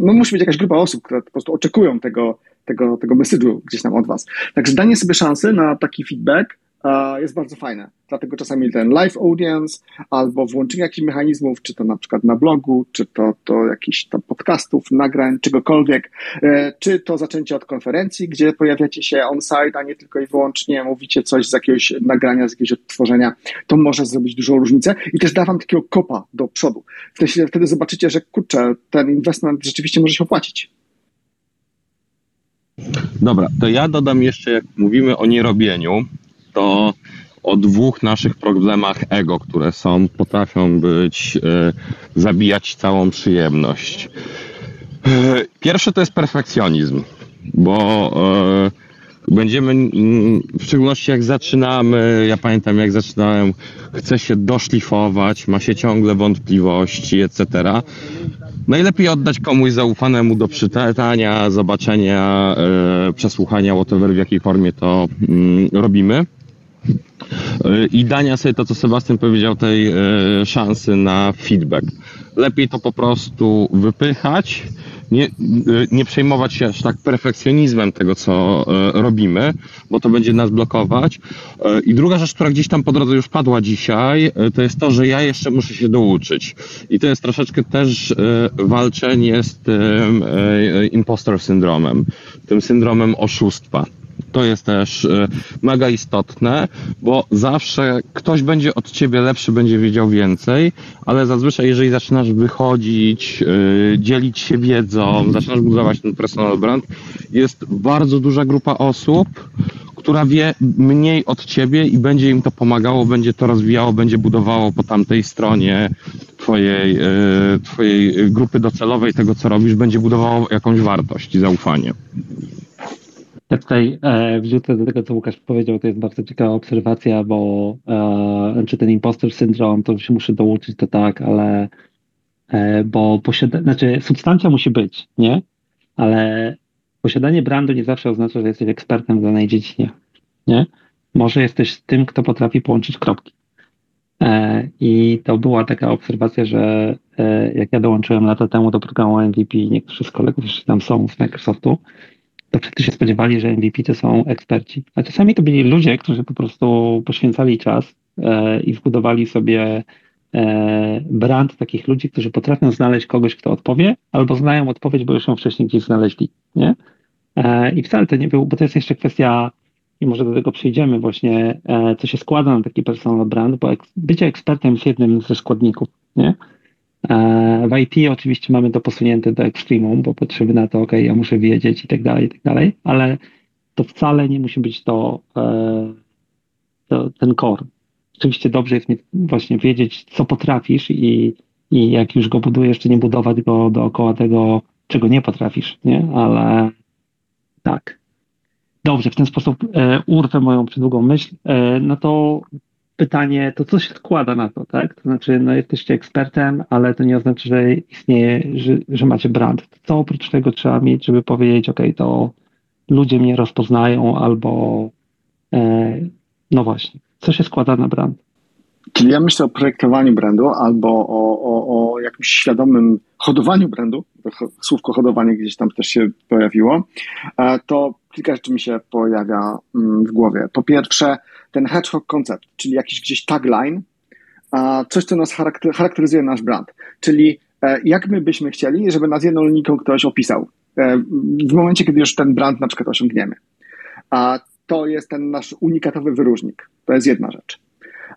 no musi być jakaś grupa osób, które po prostu oczekują tego, tego, tego message'u gdzieś tam od was. Także danie sobie szansy na taki feedback jest bardzo fajne, dlatego czasami ten live audience albo włączenie jakichś mechanizmów, czy to na przykład na blogu, czy to, to jakichś tam podcastów, nagrań, czegokolwiek, czy to zaczęcie od konferencji, gdzie pojawiacie się on-site, a nie tylko i wyłącznie mówicie coś z jakiegoś nagrania, z jakiegoś odtworzenia, to może zrobić dużą różnicę i też da wam takiego kopa do przodu. Wtedy, wtedy zobaczycie, że kurczę, ten inwestment rzeczywiście może się opłacić. Dobra, to ja dodam jeszcze, jak mówimy o nierobieniu, to o dwóch naszych problemach ego, które są, potrafią być, e, zabijać całą przyjemność. E, pierwszy to jest perfekcjonizm, bo e, będziemy, w szczególności jak zaczynamy, ja pamiętam jak zaczynałem, chce się doszlifować, ma się ciągle wątpliwości, et cetera. Najlepiej oddać komuś zaufanemu do przeczytania, zobaczenia, e, przesłuchania, whatever, w jakiej formie to mm, robimy. I dania sobie to, co Sebastian powiedział, tej e, szansy na feedback. Lepiej to po prostu wypychać, nie, e, nie przejmować się aż tak perfekcjonizmem tego, co e, robimy, bo to będzie nas blokować. E, I druga rzecz, która gdzieś tam po drodze już padła dzisiaj, e, to jest to, że ja jeszcze muszę się douczyć. I to jest troszeczkę też e, walczenie z tym e, impostor syndromem, tym syndromem oszustwa. To jest też mega istotne, bo zawsze ktoś będzie od ciebie lepszy, będzie wiedział więcej, ale zazwyczaj jeżeli zaczynasz wychodzić, dzielić się wiedzą, zaczynasz budować ten personal brand, jest bardzo duża grupa osób, która wie mniej od ciebie i będzie im to pomagało, będzie to rozwijało, będzie budowało po tamtej stronie twojej, twojej grupy docelowej, tego co robisz, będzie budowało jakąś wartość i zaufanie. Ja tutaj e, wrzucę do tego, co Łukasz powiedział, to jest bardzo ciekawa obserwacja, bo e, czy ten impostor syndrom, to się muszę douczyć, to tak, ale e, bo posiada, znaczy substancja musi być, nie? Ale posiadanie brandu nie zawsze oznacza, że jesteś ekspertem w danej dziedzinie, nie? Może jesteś tym, kto potrafi połączyć kropki. E, I to była taka obserwacja, że e, jak ja dołączyłem lata temu do programu M V P, niektórzy z kolegów jeszcze tam są z Microsoftu, to wszyscy się spodziewali, że M V P to są eksperci. A czasami to byli ludzie, którzy po prostu poświęcali czas e, i zbudowali sobie e, brand takich ludzi, którzy potrafią znaleźć kogoś, kto odpowie, albo znają odpowiedź, bo już ją wcześniej gdzieś znaleźli. Nie? E, I wcale to nie był, bo to jest jeszcze kwestia, i może do tego przyjdziemy właśnie, e, co się składa na taki personal brand, bo eks, bycie ekspertem jest jednym ze składników. Nie? W I T oczywiście mamy to posunięte do ekstremum, bo potrzeby na to, ok, ja muszę wiedzieć i tak dalej, i tak dalej, ale to wcale nie musi być to, to ten core. Oczywiście dobrze jest właśnie wiedzieć, co potrafisz i, i jak już go budujesz, to nie budować go dookoła tego, czego nie potrafisz, nie? Ale tak. Dobrze, w ten sposób e, urwę moją przydługą myśl, e, no to pytanie, to co się składa na to, tak? To znaczy, no jesteście ekspertem, ale to nie oznacza, że istnieje, że, że macie brand. Co oprócz tego trzeba mieć, żeby powiedzieć, okej, okay, to ludzie mnie rozpoznają albo e, no właśnie, co się składa na brand? Czyli ja myślę o projektowaniu brandu albo o, o, o jakimś świadomym hodowaniu brandu, słówko hodowanie gdzieś tam też się pojawiło, to kilka rzeczy mi się pojawia w głowie. Po pierwsze, ten hedgehog koncept, czyli jakiś gdzieś tagline, coś, co nas charakteryzuje nasz brand, czyli jak my byśmy chcieli, żeby nas jedną linijką ktoś opisał w momencie, kiedy już ten brand na przykład osiągniemy. To jest ten nasz unikatowy wyróżnik. To jest jedna rzecz.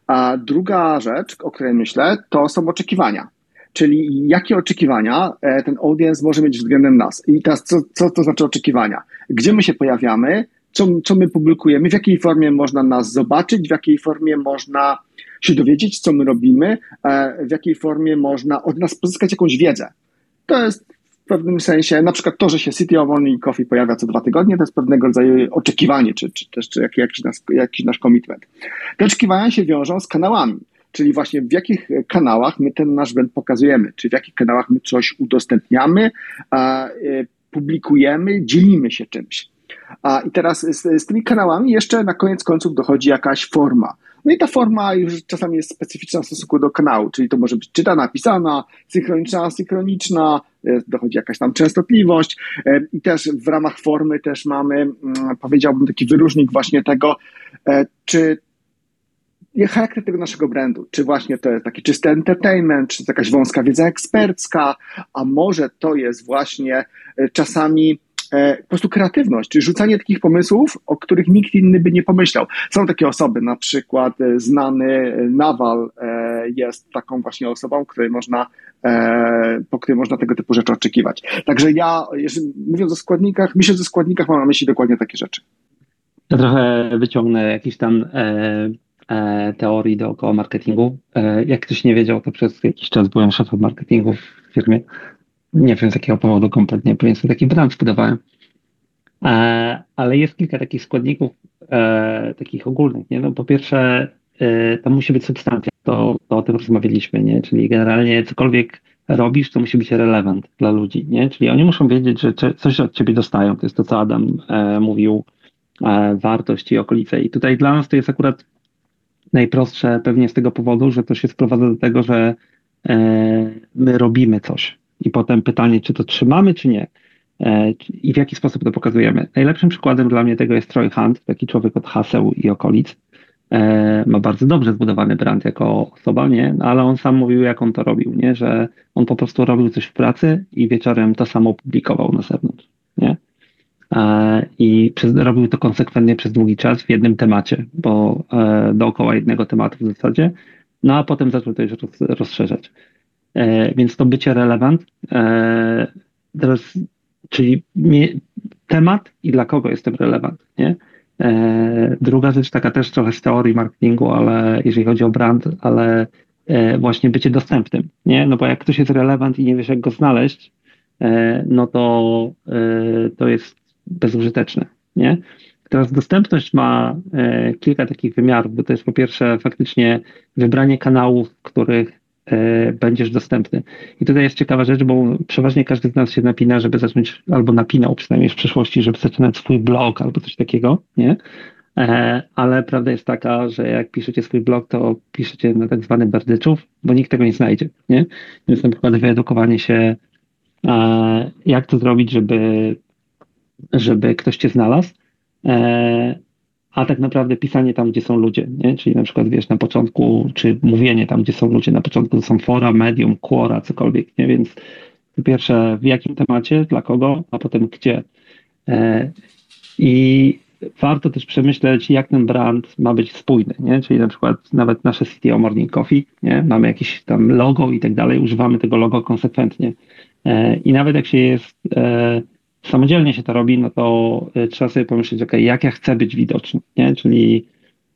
A druga rzecz, o której myślę, to są oczekiwania. Czyli jakie oczekiwania ten audience może mieć względem nas. I teraz co, co to znaczy oczekiwania? Gdzie my się pojawiamy? Co, co my publikujemy? W jakiej formie można nas zobaczyć? W jakiej formie można się dowiedzieć, co my robimy? W jakiej formie można od nas pozyskać jakąś wiedzę? To jest w pewnym sensie, na przykład to, że się C T O Morning Coffee pojawia co dwa tygodnie, to jest pewnego rodzaju oczekiwanie, czy, czy też czy jakiś, nasz, jakiś nasz commitment. Te oczekiwania się wiążą z kanałami. Czyli właśnie w jakich kanałach my ten nasz brand pokazujemy, czy w jakich kanałach my coś udostępniamy, a, y, publikujemy, dzielimy się czymś. A, I teraz z, z tymi kanałami jeszcze na koniec końców dochodzi jakaś forma. No i ta forma już czasami jest specyficzna w stosunku do kanału, czyli to może być czytana, pisana, synchroniczna, asynchroniczna, dochodzi jakaś tam częstotliwość i też w ramach formy też mamy, powiedziałbym, taki wyróżnik właśnie tego, czy charakter tego naszego brandu, czy właśnie to jest taki czysty entertainment, czy to jest jakaś wąska wiedza ekspercka, a może to jest właśnie czasami po prostu kreatywność, czyli rzucanie takich pomysłów, o których nikt inny by nie pomyślał. Są takie osoby, na przykład znany Nawal jest taką właśnie osobą, której można, po której można tego typu rzeczy oczekiwać. Także ja, jeżeli, mówiąc o składnikach, myśląc o składnikach, mam na myśli dokładnie takie rzeczy. Ja trochę wyciągnę jakiś tam e, e, teorii dookoła marketingu. E, jak ktoś nie wiedział, to przez jakiś czas byłem szefem marketingu w firmie. Nie wiem z jakiego powodu kompletnie, pewnie sobie taki brand budowałem. E, ale jest kilka takich składników, e, takich ogólnych, nie? No, po pierwsze, e, tam musi być substancja, to, to o tym rozmawialiśmy, nie? Czyli generalnie cokolwiek robisz, to musi być relevant dla ludzi, nie? Czyli oni muszą wiedzieć, że coś od ciebie dostają. To jest to, co Adam e, mówił, e, wartość i okolice. I tutaj dla nas to jest akurat najprostsze pewnie z tego powodu, że to się sprowadza do tego, że e, my robimy coś. I potem pytanie, czy to trzymamy, czy nie. E, I w jaki sposób to pokazujemy. Najlepszym przykładem dla mnie tego jest Troy Hunt, taki człowiek od haseł i okolic. E, ma bardzo dobrze zbudowany brand jako osoba, nie? No, ale on sam mówił, jak on to robił, nie? Że on po prostu robił coś w pracy i wieczorem to samo publikował na zewnątrz, nie? E, I przez, robił to konsekwentnie przez długi czas w jednym temacie, bo e, dookoła jednego tematu w zasadzie. No a potem zaczął to już roz, rozszerzać. E, więc to bycie relevant, e, teraz, czyli mie, temat i dla kogo jestem relevant, nie? E, druga rzecz, taka też trochę z teorii marketingu, ale jeżeli chodzi o brand, ale e, właśnie bycie dostępnym, nie? No bo jak ktoś jest relevant i nie wiesz, jak go znaleźć, e, no to, e, to jest bezużyteczne, nie? Teraz dostępność ma e, kilka takich wymiarów, bo to jest po pierwsze faktycznie wybranie kanałów, w których będziesz dostępny. I tutaj jest ciekawa rzecz, bo przeważnie każdy z nas się napina, żeby zacząć, albo napinał przynajmniej w przyszłości, żeby zaczynać swój blog albo coś takiego, nie? Ale prawda jest taka, że jak piszecie swój blog, to piszecie na tak zwany berdyczów, bo nikt tego nie znajdzie, nie? Więc na przykład wyedukowanie się, jak to zrobić, żeby, żeby ktoś cię znalazł, a tak naprawdę pisanie tam, gdzie są ludzie, nie? Czyli na przykład, wiesz, na początku, czy mówienie tam, gdzie są ludzie, na początku to są fora, medium, Quora, cokolwiek, nie? Więc po pierwsze, w jakim temacie, dla kogo, a potem gdzie. E, I warto też przemyśleć, jak ten brand ma być spójny, nie? Czyli na przykład nawet nasze C T O Morning Coffee, nie? Mamy jakieś tam logo i tak dalej, używamy tego logo konsekwentnie. E, I nawet jak się jest... E, samodzielnie się to robi, no to trzeba sobie pomyśleć, okej, okay, jak ja chcę być widoczny, nie? Czyli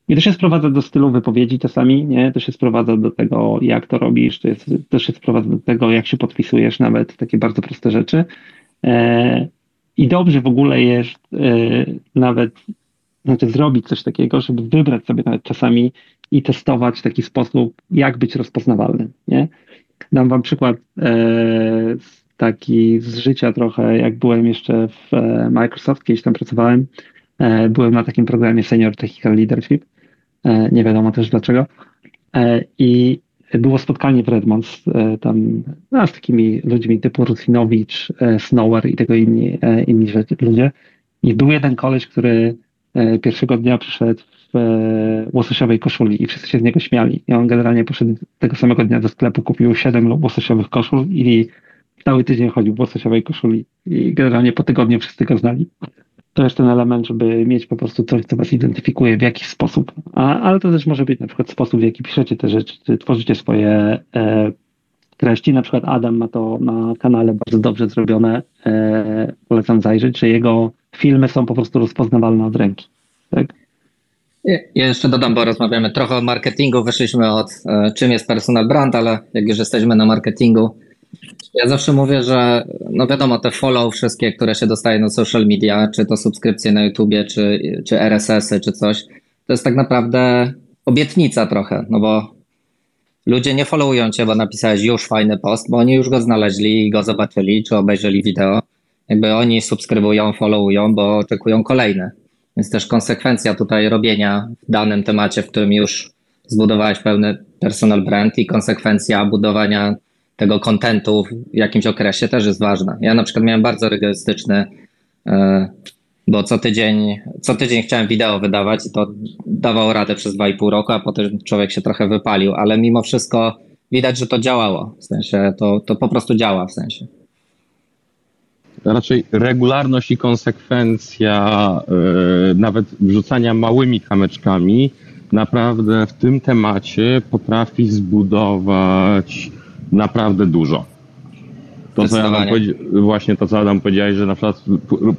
i to się sprowadza do stylu wypowiedzi czasami, nie? To się sprowadza do tego, jak to robisz, to, jest, to się sprowadza do tego, jak się podpisujesz, nawet takie bardzo proste rzeczy. E, I dobrze w ogóle jest e, nawet, znaczy zrobić coś takiego, żeby wybrać sobie nawet czasami i testować w taki sposób, jak być rozpoznawalnym, nie? Dam wam przykład e, taki z życia trochę, jak byłem jeszcze w Microsoft, kiedyś tam pracowałem, e, byłem na takim programie Senior Technical Leadership, e, nie wiadomo też dlaczego, e, i było spotkanie w Redmond z, e, tam, no, z takimi ludźmi typu Rutinowicz, e, Snower i tego inni, e, inni ludzie. I był jeden koleś, który e, pierwszego dnia przyszedł w e, łososiowej koszuli i wszyscy się z niego śmiali. I on generalnie poszedł tego samego dnia do sklepu, kupił siedem łososiowych koszul i cały tydzień chodził w łososiowej koszuli. I generalnie po tygodniu wszyscy go znali. To jest ten element, żeby mieć po prostu coś, co was identyfikuje w jakiś sposób. A, ale to też może być na przykład sposób, w jaki piszecie te rzeczy, czy tworzycie swoje e, treści. Na przykład Adam ma to na kanale bardzo dobrze zrobione. E, polecam zajrzeć, że jego filmy są po prostu rozpoznawalne od ręki. Tak? Ja jeszcze dodam, bo rozmawiamy trochę o marketingu. Weszliśmy od e, czym jest personal brand, ale jak już jesteśmy na marketingu, ja zawsze mówię, że no wiadomo, te follow wszystkie, które się dostaje na social media, czy to subskrypcje na YouTubie, czy, czy R S S-y, czy coś, to jest tak naprawdę obietnica trochę, no bo ludzie nie followują cię, bo napisałeś już fajny post, bo oni już go znaleźli i go zobaczyli, czy obejrzeli wideo. Jakby oni subskrybują, followują, bo oczekują kolejne. Więc też konsekwencja tutaj robienia w danym temacie, w którym już zbudowałeś pełny personal brand, i konsekwencja budowania tego kontentu w jakimś okresie też jest ważna. Ja na przykład miałem bardzo rygorystyczny, bo co tydzień, co tydzień chciałem wideo wydawać i to dawało radę przez dwa i pół roku, a potem człowiek się trochę wypalił, ale mimo wszystko widać, że to działało. W sensie to, to po prostu działa w sensie. Raczej regularność i konsekwencja yy, nawet wrzucania małymi kamyczkami naprawdę w tym temacie potrafi zbudować naprawdę dużo. To, co Adam powie- właśnie to, co Adam powiedziałeś, że na przykład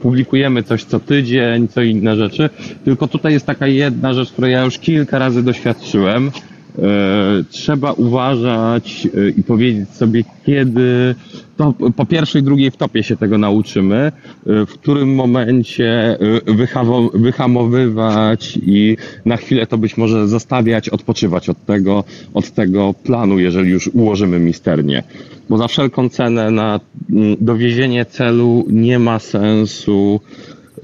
publikujemy coś co tydzień, co inne rzeczy, tylko tutaj jest taka jedna rzecz, której ja już kilka razy doświadczyłem. Yy, trzeba uważać yy, i powiedzieć sobie, kiedy to po pierwszej, drugiej wtopie się tego nauczymy, yy, w którym momencie yy, wyhawo- wyhamowywać i na chwilę to być może zostawiać, odpoczywać od tego, od tego planu, jeżeli już ułożymy misternie. Bo za wszelką cenę na yy, dowiezienie celu nie ma sensu, yy,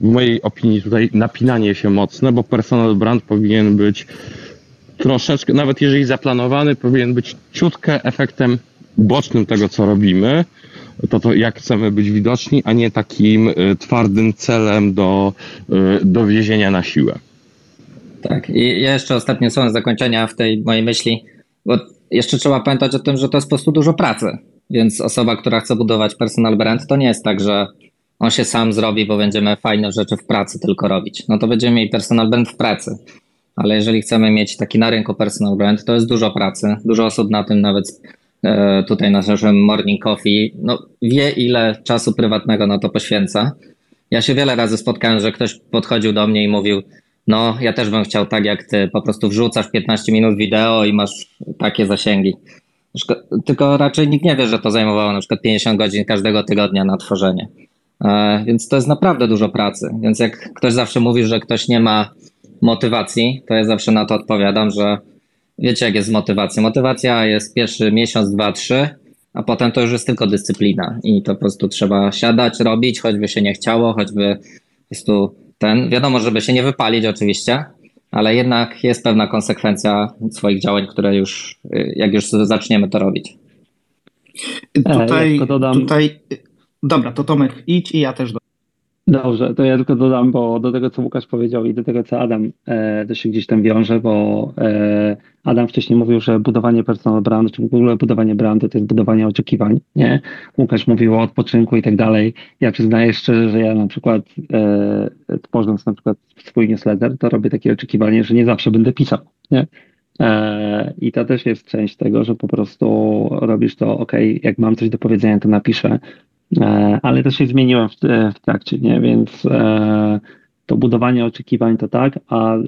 w mojej opinii tutaj napinanie się mocne, bo personal brand powinien być troszeczkę, nawet jeżeli zaplanowany, powinien być ciutkę efektem bocznym tego, co robimy, to to jak chcemy być widoczni, a nie takim twardym celem do, do wiezienia na siłę. Tak, i ja jeszcze ostatnie słowo zakończenia w tej mojej myśli, bo jeszcze trzeba pamiętać o tym, że to jest po prostu dużo pracy, więc osoba, która chce budować personal brand, to nie jest tak, że on się sam zrobi, bo będziemy fajne rzeczy w pracy tylko robić. No to będziemy mieli personal brand w pracy. Ale jeżeli chcemy mieć taki na rynku personal brand, to jest dużo pracy, dużo osób na tym, nawet tutaj na naszym Morning Coffee, no wie, ile czasu prywatnego na to poświęca. Ja się wiele razy spotkałem, że ktoś podchodził do mnie i mówił, no ja też bym chciał tak jak ty, po prostu wrzucasz piętnaście minut wideo i masz takie zasięgi. Tylko raczej nikt nie wie, że to zajmowało na przykład pięćdziesiąt godzin każdego tygodnia na tworzenie. Więc to jest naprawdę dużo pracy. Więc jak ktoś zawsze mówi, że ktoś nie ma motywacji, to ja zawsze na to odpowiadam, że wiecie, jak jest motywacja. Motywacja jest pierwszy miesiąc, dwa, trzy, a potem to już jest tylko dyscyplina i to po prostu trzeba siadać, robić, choćby się nie chciało, choćby po prostu ten, wiadomo, żeby się nie wypalić oczywiście, ale jednak jest pewna konsekwencja swoich działań, które już, jak już zaczniemy to robić. Tutaj, ja dodam... tutaj... Dobra, to Tomek idź i ja też dodam. Dobrze, to ja tylko dodam, bo do tego, co Łukasz powiedział i do tego, co Adam e, to się gdzieś tam wiąże, bo e, Adam wcześniej mówił, że budowanie personal brandu, czy w ogóle budowanie brandu, to jest budowanie oczekiwań, nie? Łukasz mówił o odpoczynku i tak dalej. Ja przyznaję szczerze, że ja na przykład e, tworząc na przykład swój newsletter, to robię takie oczekiwanie, że nie zawsze będę pisał, nie? E, I to też jest część tego, że po prostu robisz to, okej, okay, jak mam coś do powiedzenia, to napiszę. Ale też się zmieniłem w, w trakcie, nie? Więc e, to budowanie oczekiwań to tak, a e,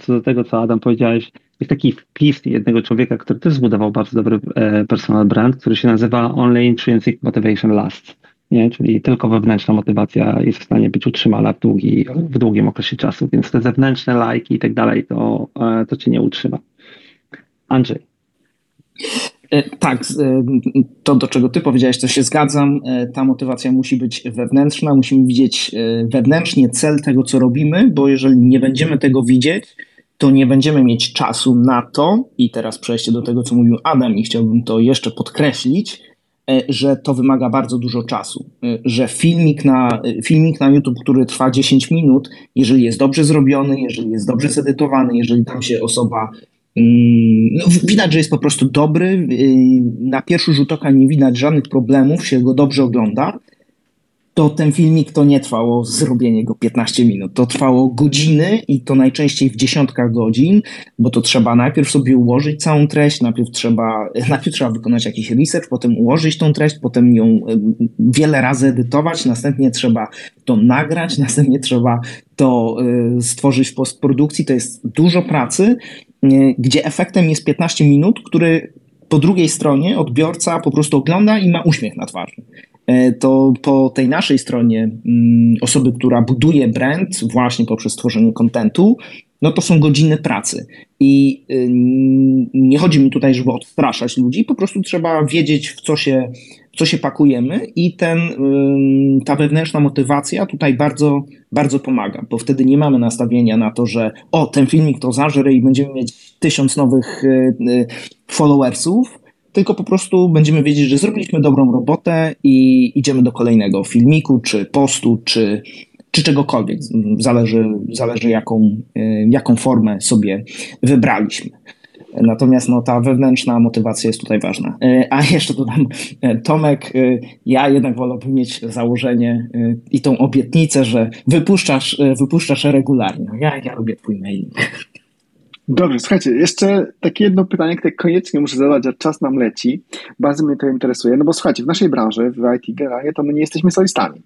co do tego, co Adam powiedziałeś, jest taki wpis jednego człowieka, który też zbudował bardzo dobry e, personal brand, który się nazywa Only Intrinsic Motivation Lasts. nie? Czyli tylko wewnętrzna motywacja jest w stanie być utrzymana w, długi, w długim okresie czasu, więc te zewnętrzne lajki i tak dalej, to, to cię nie utrzyma. Andrzej. Tak, to do czego ty powiedziałeś, to się zgadzam. Ta motywacja musi być wewnętrzna, musimy widzieć wewnętrznie cel tego, co robimy, bo jeżeli nie będziemy tego widzieć, to nie będziemy mieć czasu na to, i teraz przejście do tego, co mówił Adam, i chciałbym to jeszcze podkreślić, że to wymaga bardzo dużo czasu, że filmik na, filmik na YouTube, który trwa dziesięć minut, jeżeli jest dobrze zrobiony, jeżeli jest dobrze zedytowany, jeżeli tam się osoba... No, widać, że jest po prostu dobry, na pierwszy rzut oka nie widać żadnych problemów, się go dobrze ogląda, to ten filmik to nie trwało zrobienie go piętnaście minut, to trwało godziny i to najczęściej w dziesiątkach godzin, bo to trzeba najpierw sobie ułożyć całą treść, najpierw trzeba, najpierw trzeba wykonać jakiś research, potem ułożyć tą treść, potem ją wiele razy edytować, następnie trzeba to nagrać, następnie trzeba to stworzyć w postprodukcji, to jest dużo pracy, gdzie efektem jest piętnaście minut, który po drugiej stronie odbiorca po prostu ogląda i ma uśmiech na twarzy. To po tej naszej stronie osoby, która buduje brand właśnie poprzez tworzenie kontentu, no to są godziny pracy. I nie chodzi mi tutaj, żeby odstraszać ludzi, po prostu trzeba wiedzieć, w co się, w co się pakujemy i ten, ta wewnętrzna motywacja tutaj bardzo, bardzo pomaga, bo wtedy nie mamy nastawienia na to, że o, ten filmik to zażre i będziemy mieć tysiąc nowych followersów, tylko po prostu będziemy wiedzieć, że zrobiliśmy dobrą robotę i idziemy do kolejnego filmiku, czy postu, czy, czy czegokolwiek. Zależy, zależy jaką, jaką formę sobie wybraliśmy. Natomiast no, ta wewnętrzna motywacja jest tutaj ważna. A jeszcze dodam, Tomek, ja jednak wolałbym mieć założenie i tą obietnicę, że wypuszczasz, wypuszczasz regularnie. Ja, ja lubię twój mailing. Dobrze, słuchajcie, jeszcze takie jedno pytanie, które koniecznie muszę zadać, a czas nam leci. Bardzo mnie to interesuje, no bo słuchajcie, w naszej branży, w I T generalnie, to my nie jesteśmy solistami.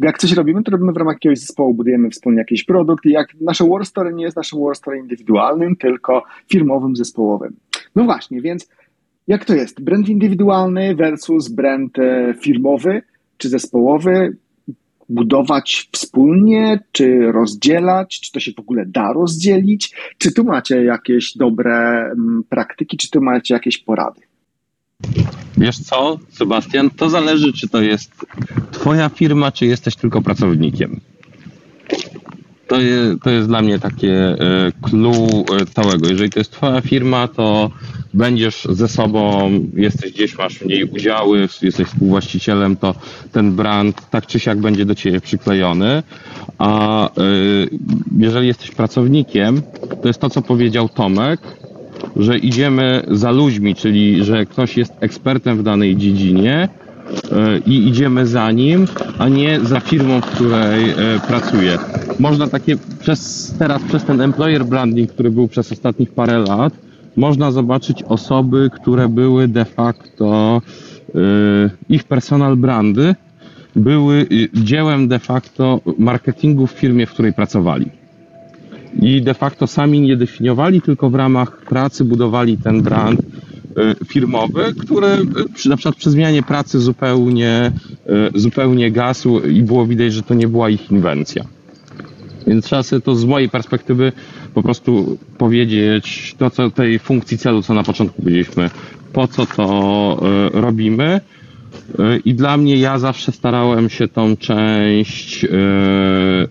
Jak coś robimy, to robimy w ramach jakiegoś zespołu, budujemy wspólnie jakiś produkt i jak nasze war story nie jest naszym war story indywidualnym, tylko firmowym, zespołowym. No właśnie, więc jak to jest? Brand indywidualny versus brand firmowy czy zespołowy? Budować wspólnie, czy rozdzielać, czy to się w ogóle da rozdzielić, czy tu macie jakieś dobre praktyki, czy tu macie jakieś porady? Wiesz co, Sebastian, to zależy, czy to jest twoja firma, czy jesteś tylko pracownikiem. To jest, to jest dla mnie takie clue całego. Jeżeli to jest twoja firma, to będziesz ze sobą, jesteś gdzieś, masz mniej udziały, jesteś współwłaścicielem, to ten brand tak czy siak będzie do ciebie przyklejony. A jeżeli jesteś pracownikiem, to jest to, co powiedział Tomek, że idziemy za ludźmi, czyli że ktoś jest ekspertem w danej dziedzinie i idziemy za nim, a nie za firmą, w której pracuje. Można takie, przez, teraz przez ten employer branding, który był przez ostatnich parę lat, można zobaczyć osoby, które były de facto, ich personal brandy były dziełem de facto marketingu w firmie, w której pracowali. I de facto sami nie definiowali, tylko w ramach pracy budowali ten brand firmowy, który na przykład przy zmianie pracy zupełnie, zupełnie gasł i było widać, że to nie była ich inwencja. Więc trzeba sobie to z mojej perspektywy po prostu powiedzieć to, co tej funkcji celu, co na początku powiedzieliśmy, po co to y, robimy. Y, I dla mnie ja zawsze starałem się tą część y,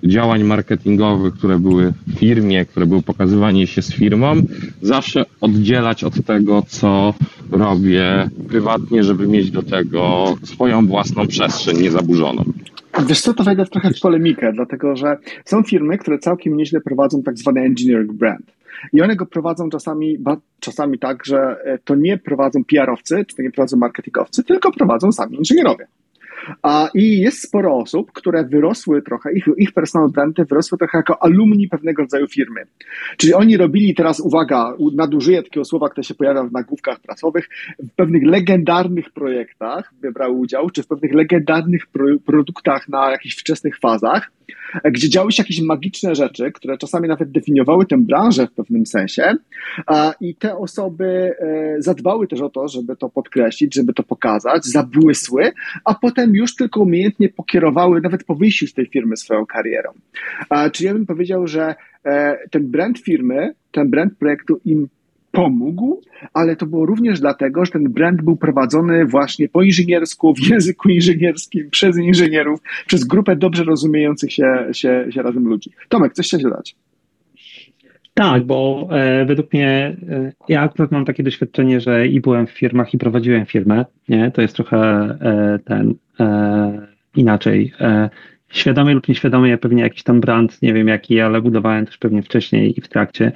działań marketingowych, które były w firmie, które były pokazywanie się z firmą, zawsze oddzielać od tego, co robię prywatnie, żeby mieć do tego swoją własną przestrzeń niezaburzoną. Wiesz co, to wejdę trochę w polemikę, dlatego że są firmy, które całkiem nieźle prowadzą tak zwany engineering brand i one go prowadzą czasami, czasami tak, że to nie prowadzą P R-owcy, czy to nie prowadzą marketingowcy, tylko prowadzą sami inżynierowie. A, I jest sporo osób, które wyrosły trochę, ich, ich personal brandy wyrosły trochę jako alumni pewnego rodzaju firmy. Czyli oni robili teraz, uwaga, nadużyję takiego słowa, które się pojawia w nagłówkach prasowych, w pewnych legendarnych projektach brały udział, czy w pewnych legendarnych pro, produktach na jakichś wczesnych fazach, gdzie działy się jakieś magiczne rzeczy, które czasami nawet definiowały tę branżę w pewnym sensie, I te osoby zadbały też o to, żeby to podkreślić, żeby to pokazać, zabłysły, a potem już tylko umiejętnie pokierowały, nawet po wyjściu z tej firmy, swoją karierą. Czyli ja bym powiedział, że ten brand firmy, ten brand projektu im pomógł, ale to było również dlatego, że ten brand był prowadzony właśnie po inżyniersku, w języku inżynierskim, przez inżynierów, przez grupę dobrze rozumiejących się, się, się razem ludzi. Tomek, coś chciałeś dodać? Tak, bo e, według mnie, e, ja akurat mam takie doświadczenie, że i byłem w firmach, i prowadziłem firmę, nie? To jest trochę e, ten e, inaczej. E, świadomie lub nieświadomie, ja pewnie jakiś tam brand, nie wiem jaki, ale budowałem też pewnie wcześniej i w trakcie.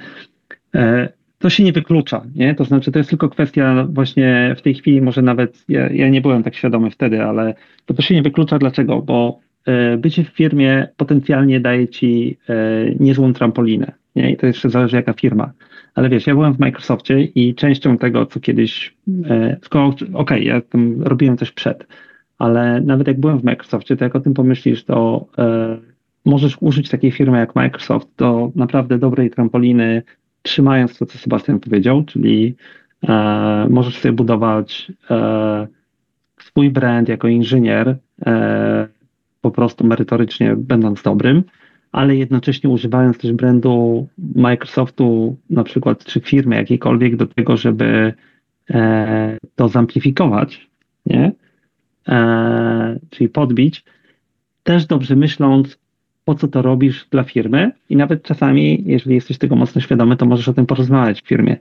E, To się nie wyklucza, nie? To znaczy, to jest tylko kwestia właśnie w tej chwili, może nawet, ja, ja nie byłem tak świadomy wtedy, ale to, to się nie wyklucza. Dlaczego? Bo y, bycie w firmie potencjalnie daje ci y, niezłą trampolinę, nie? I to jeszcze zależy, jaka firma. Ale wiesz, ja byłem w Microsoftie i częścią tego, co kiedyś, y, tylko okej, okay, ja tam robiłem coś przed, ale nawet jak byłem w Microsoftie, to jak o tym pomyślisz, to y, możesz użyć takiej firmy jak Microsoft do naprawdę dobrej trampoliny, trzymając to, co Sebastian powiedział, czyli e, możesz sobie budować e, swój brand jako inżynier, e, po prostu merytorycznie będąc dobrym, ale jednocześnie używając też brandu Microsoftu, na przykład, czy firmy jakiejkolwiek, do tego, żeby e, to zamplifikować, nie? E, czyli podbić, też dobrze myśląc, po co to robisz dla firmy, i nawet czasami, jeżeli jesteś tego mocno świadomy, to możesz o tym porozmawiać w firmie.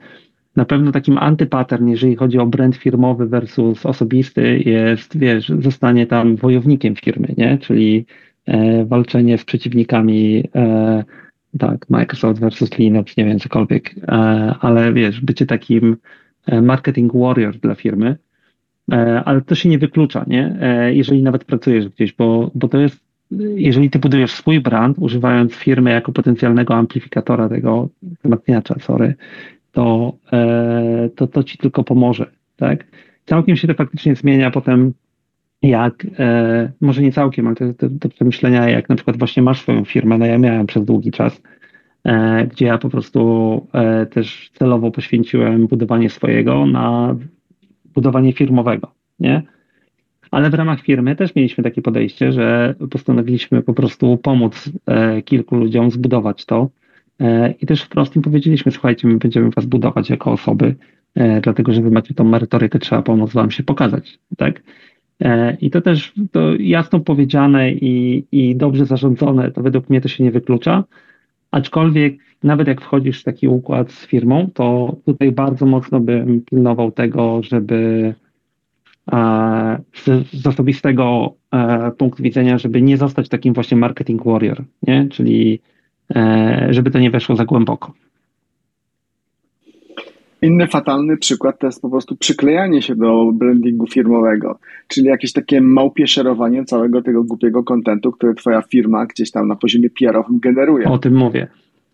Na pewno takim antypattern, jeżeli chodzi o brand firmowy versus osobisty, jest, wiesz, zostanie tam wojownikiem firmy, nie? Czyli e, walczenie z przeciwnikami, e, tak, Microsoft versus Linux, nie wiem, cokolwiek, e, ale wiesz, bycie takim marketing warrior dla firmy, e, ale to się nie wyklucza, nie? E, jeżeli nawet pracujesz gdzieś, bo, bo to jest, jeżeli ty budujesz swój brand, używając firmy jako potencjalnego amplifikatora tego wzmacniacza, sorry, to, e, to to ci tylko pomoże, tak? Całkiem się to faktycznie zmienia potem, jak, e, może nie całkiem, ale to jest do, do przemyślenia, jak na przykład właśnie masz swoją firmę, no ja miałem przez długi czas, e, gdzie ja po prostu e, też celowo poświęciłem budowanie swojego na budowanie firmowego, nie? Ale w ramach firmy też mieliśmy takie podejście, że postanowiliśmy po prostu pomóc e, kilku ludziom zbudować to e, i też wprost im powiedzieliśmy, słuchajcie, my będziemy was budować jako osoby, e, dlatego że wy macie tą merytorykę, trzeba pomóc wam się pokazać, tak? E, I to też to jasno powiedziane i, i dobrze zarządzone, to według mnie to się nie wyklucza, aczkolwiek nawet jak wchodzisz w taki układ z firmą, to tutaj bardzo mocno bym pilnował tego, żeby Z, z osobistego e, punktu widzenia, żeby nie zostać takim właśnie marketing warrior, nie? Czyli e, żeby to nie weszło za głęboko. Inny fatalny przykład to jest po prostu przyklejanie się do brandingu firmowego, czyli jakieś takie małpie szerowanie całego tego głupiego kontentu, który twoja firma gdzieś tam na poziomie P R-owym generuje. O tym mówię.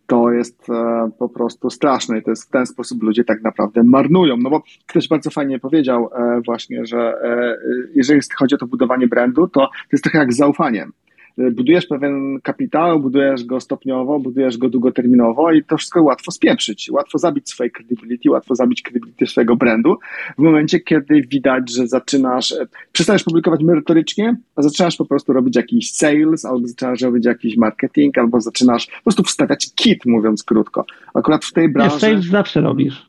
To jest e, po prostu straszne i to jest w ten sposób ludzie tak naprawdę marnują. No bo ktoś bardzo fajnie powiedział e, właśnie, że e, jeżeli chodzi o to budowanie brandu, to, to jest trochę jak z zaufaniem. E, budujesz pewien kapitał, budujesz go stopniowo, budujesz go długoterminowo i to wszystko łatwo spieprzyć. Łatwo zabić swojej credibility, łatwo zabić credibility swojego brandu w momencie, kiedy widać, że zaczynasz, e, przestajesz publikować merytorycznie, a zaczynasz po prostu robić jakiś sales, albo zaczynasz robić jakiś marketing, albo zaczynasz po prostu wstawiać kit, mówiąc krótko. Akurat w tej branży... Ja sales zawsze robisz.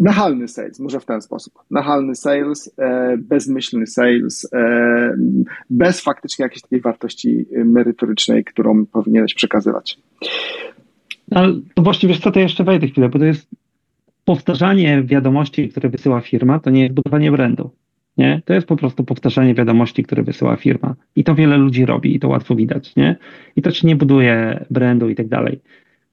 Nachalny sales, może w ten sposób. Nachalny sales, e, bezmyślny sales, e, bez faktycznie jakiejś takiej wartości merytorycznej, którą powinieneś przekazywać. Ale to właściwie co, to jeszcze wejdę chwilę, bo to jest powtarzanie wiadomości, które wysyła firma, to nie jest budowanie brandu, nie? To jest po prostu powtarzanie wiadomości, które wysyła firma. I to wiele ludzi robi i to łatwo widać, nie? I to ci nie buduje brandu i tak dalej.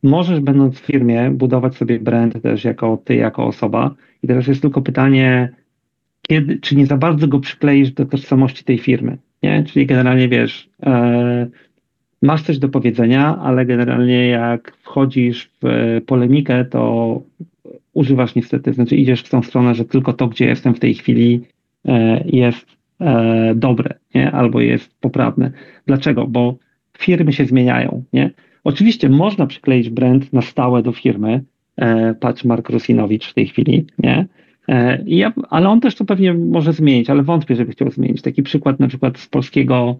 Możesz, będąc w firmie, budować sobie brand też jako ty, jako osoba. I teraz jest tylko pytanie, kiedy, czy nie za bardzo go przykleisz do tożsamości tej firmy, nie? Czyli generalnie, wiesz, e, masz coś do powiedzenia, ale generalnie jak wchodzisz w e, polemikę, to używasz niestety, znaczy idziesz w tą stronę, że tylko to, gdzie jestem w tej chwili, e, jest e, dobre, nie? Albo jest poprawne. Dlaczego? Bo firmy się zmieniają, nie? Oczywiście można przykleić brand na stałe do firmy, e, patrz Mark Russinovich w tej chwili, nie? E, ja, ale on też to pewnie może zmienić, ale wątpię, żeby chciał zmienić. Taki przykład na przykład z polskiego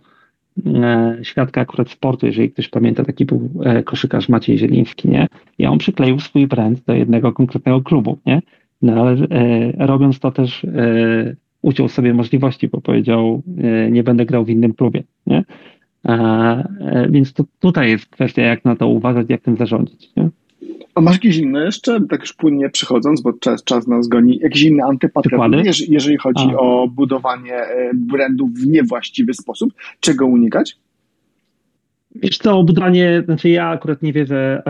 e, świadka akurat sportu, jeżeli ktoś pamięta, taki był e, koszykarz Maciej Zieliński, nie? I on przykleił swój brand do jednego konkretnego klubu, nie? No ale e, robiąc to też e, uciął sobie możliwości, bo powiedział, e, nie będę grał w innym klubie, nie? A, więc to tutaj jest kwestia, jak na to uważać, jak tym zarządzić. Nie? A masz jakieś inne jeszcze, tak już płynnie przechodząc, bo czas, czas nas goni, jakieś inne antypatenty, jeżeli, jeżeli chodzi A. o budowanie brandów w niewłaściwy sposób? Czego unikać? Wiesz co, budowanie, znaczy ja akurat nie wierzę,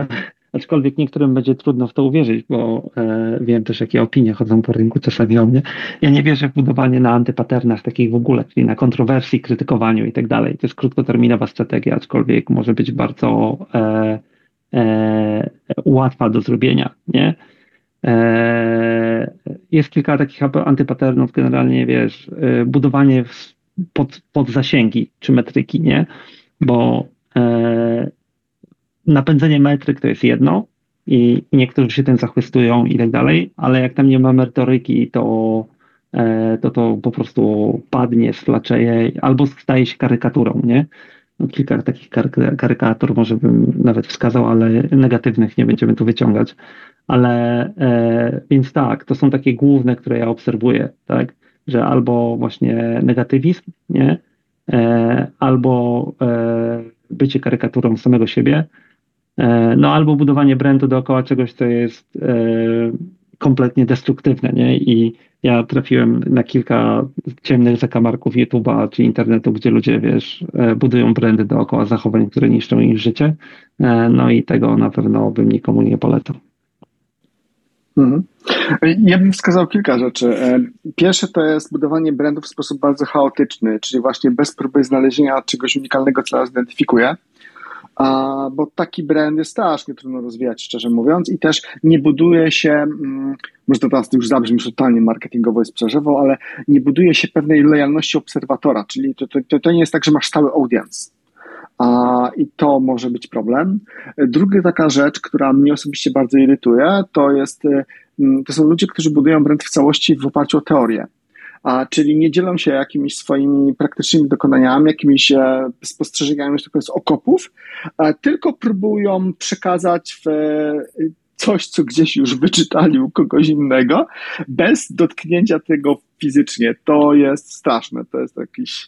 aczkolwiek niektórym będzie trudno w to uwierzyć, bo e, wiem też, jakie opinie chodzą po rynku czasami o mnie. Ja nie wierzę w budowanie na antypaternach takich w ogóle, czyli na kontrowersji, krytykowaniu i tak dalej. To jest krótkoterminowa strategia, aczkolwiek może być bardzo e, e, łatwa do zrobienia, nie? E, jest kilka takich antypaternów, generalnie wiesz, e, budowanie pod, pod zasięgi czy metryki, nie? Bo e, napędzenie metryk to jest jedno i niektórzy się tym zachwystują i tak dalej, ale jak tam nie ma merytoryki, to, to to po prostu padnie, sflaczeje albo staje się karykaturą, nie? No, kilka takich karyk- karykatur może bym nawet wskazał, ale negatywnych nie będziemy tu wyciągać. Ale e, więc tak, to są takie główne, które ja obserwuję, tak? Że albo właśnie negatywizm, nie? E, albo e, bycie karykaturą samego siebie, no albo budowanie brandu dookoła czegoś, co jest e, kompletnie destruktywne, nie? I ja trafiłem na kilka ciemnych zakamarków YouTube'a czy internetu, gdzie ludzie, wiesz, e, budują brandy dookoła zachowań, które niszczą ich życie, e, no i tego na pewno bym nikomu nie polecał. Mhm. Ja bym wskazał kilka rzeczy. Pierwsze to jest budowanie brandów w sposób bardzo chaotyczny, czyli właśnie bez próby znalezienia czegoś unikalnego, co nas identyfikuje. A, bo taki brand jest strasznie trudno rozwijać, szczerze mówiąc, i też nie buduje się, mm, może to teraz już zabrzmi totalnie marketingowo i sprzedażowo, ale nie buduje się pewnej lojalności obserwatora, czyli to, to, to, to nie jest tak, że masz stały audience. A, I to może być problem. Druga taka rzecz, która mnie osobiście bardzo irytuje, to jest, to są ludzie, którzy budują brand w całości w oparciu o teorię. A, czyli nie dzielą się jakimiś swoimi praktycznymi dokonaniami, jakimiś e, spostrzeżeniami z okopów, a, tylko próbują przekazać w, e, coś, co gdzieś już wyczytali u kogoś innego, bez dotknięcia tego fizycznie. To jest straszne, to jest jakiś,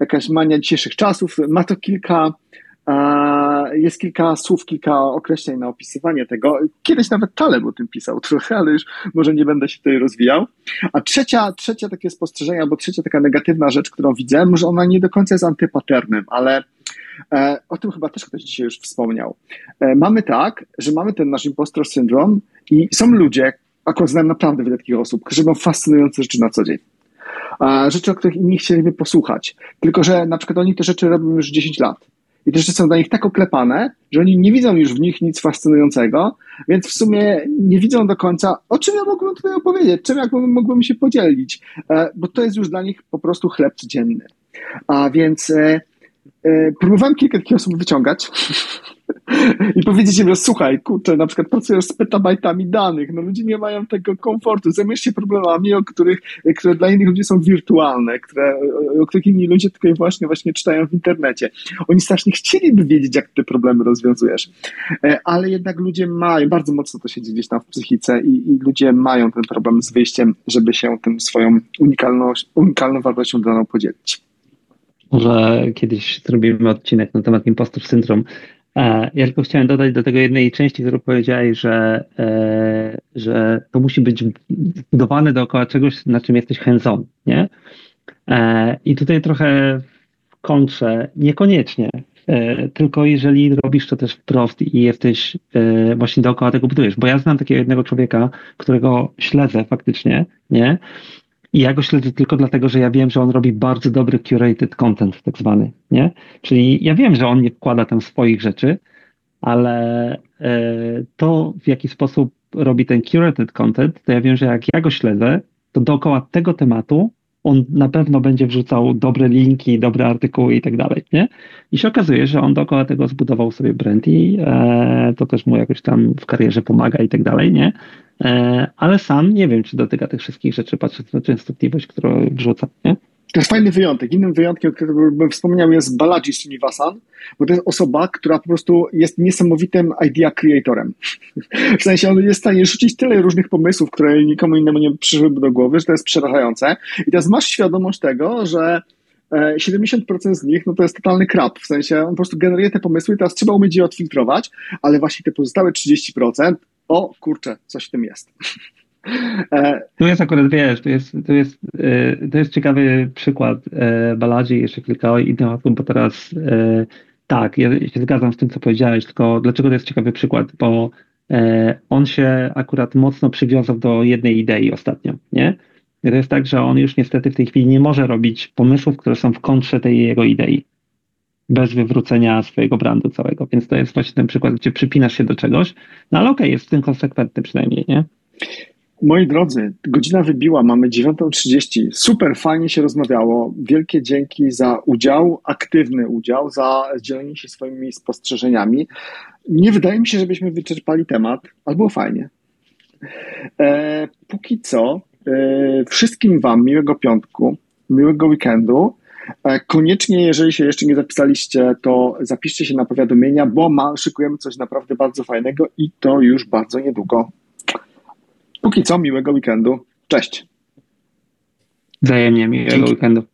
jakaś mania dzisiejszych czasów. Ma to kilka, a, jest kilka słów, kilka określeń na opisywanie tego. Kiedyś nawet Taleb o tym pisał trochę, ale już może nie będę się tutaj rozwijał. A trzecia, trzecia takie spostrzeżenie, albo trzecia taka negatywna rzecz, którą widzę, może ona nie do końca jest antypaternem, ale e, o tym chyba też ktoś dzisiaj już wspomniał. E, mamy tak, że mamy ten nasz impostor syndrom i są ludzie, akurat znam naprawdę wiele takich osób, którzy robią fascynujące rzeczy na co dzień. Rzeczy, o których inni chcieliby posłuchać. Tylko że na przykład oni te rzeczy robią już dziesięć lat. I te rzeczy są dla nich tak oklepane, że oni nie widzą już w nich nic fascynującego, więc w sumie nie widzą do końca, o czym ja mógłbym tutaj opowiedzieć, czym ja mógłbym się podzielić, bo to jest już dla nich po prostu chleb codzienny. A więc próbowałem kilka takich osób wyciągać i powiedzieć im, że słuchaj, kurczę, na przykład pracujesz z petabajtami danych, no ludzie nie mają tego komfortu, zajmujesz się problemami, o których, które dla innych ludzi są wirtualne, które, o których inni ludzie tylko i właśnie, właśnie czytają w internecie. Oni strasznie chcieliby wiedzieć, jak te problemy rozwiązujesz, ale jednak ludzie mają, bardzo mocno to siedzi gdzieś tam w psychice i, i ludzie mają ten problem z wyjściem, żeby się tym swoją unikalność, unikalną wartością daną podzielić. Może kiedyś zrobimy odcinek na temat impostor syndrom. Ja tylko chciałem dodać do tego jednej części, którą powiedziałeś, że, że to musi być budowane dookoła czegoś, na czym jesteś hands-on, nie? I tutaj trochę kończę, niekoniecznie, tylko jeżeli robisz to też wprost i jesteś właśnie dookoła tego budujesz, bo ja znam takiego jednego człowieka, którego śledzę faktycznie, nie? I ja go śledzę tylko dlatego, że ja wiem, że on robi bardzo dobry curated content tak zwany, nie? Czyli ja wiem, że on nie wkłada tam swoich rzeczy, ale y, to, w jaki sposób robi ten curated content, to ja wiem, że jak ja go śledzę, to dookoła tego tematu on na pewno będzie wrzucał dobre linki, dobre artykuły i tak dalej, nie? I się okazuje, że on dookoła tego zbudował sobie brand i e, to też mu jakoś tam w karierze pomaga i tak dalej, nie? E, ale sam nie wiem, czy dotyka tych wszystkich rzeczy, patrząc na częstotliwość, którą wrzuca, nie? To jest fajny wyjątek. Innym wyjątkiem, o którym bym wspomniał, jest Balaji Srinivasan, bo to jest osoba, która po prostu jest niesamowitym idea creatorem. W sensie on jest w stanie rzucić tyle różnych pomysłów, które nikomu innemu nie przyszłyby do głowy, że to jest przerażające. I teraz masz świadomość tego, że siedemdziesiąt procent z nich, no to jest totalny krab, w sensie on po prostu generuje te pomysły i teraz trzeba umieć je odfiltrować, ale właśnie te pozostałe trzydzieści procent, o kurczę, coś w tym jest. Tu jest akurat, wiesz, to jest, to jest, to jest ciekawy przykład Balaji, jeszcze kilka innych osób, bo teraz tak, ja się zgadzam z tym, co powiedziałeś, tylko dlaczego to jest ciekawy przykład, bo on się akurat mocno przywiązał do jednej idei ostatnio, nie? I to jest tak, że on już niestety w tej chwili nie może robić pomysłów, które są w kontrze tej jego idei, bez wywrócenia swojego brandu całego, więc to jest właśnie ten przykład, gdzie przypinasz się do czegoś, no ale okej, jest w tym konsekwentny przynajmniej, nie? Moi drodzy, godzina wybiła, mamy dziewiąta trzydzieści. Super fajnie się rozmawiało. Wielkie dzięki za udział, aktywny udział, za dzielenie się swoimi spostrzeżeniami. Nie wydaje mi się, żebyśmy wyczerpali temat, ale było fajnie. E, póki co, e, wszystkim wam miłego piątku, miłego weekendu. E, koniecznie, jeżeli się jeszcze nie zapisaliście, to zapiszcie się na powiadomienia, bo ma, szykujemy coś naprawdę bardzo fajnego i to już bardzo niedługo. Póki co, miłego weekendu. Cześć. Wzajemnie miłego Dzięki. Weekendu.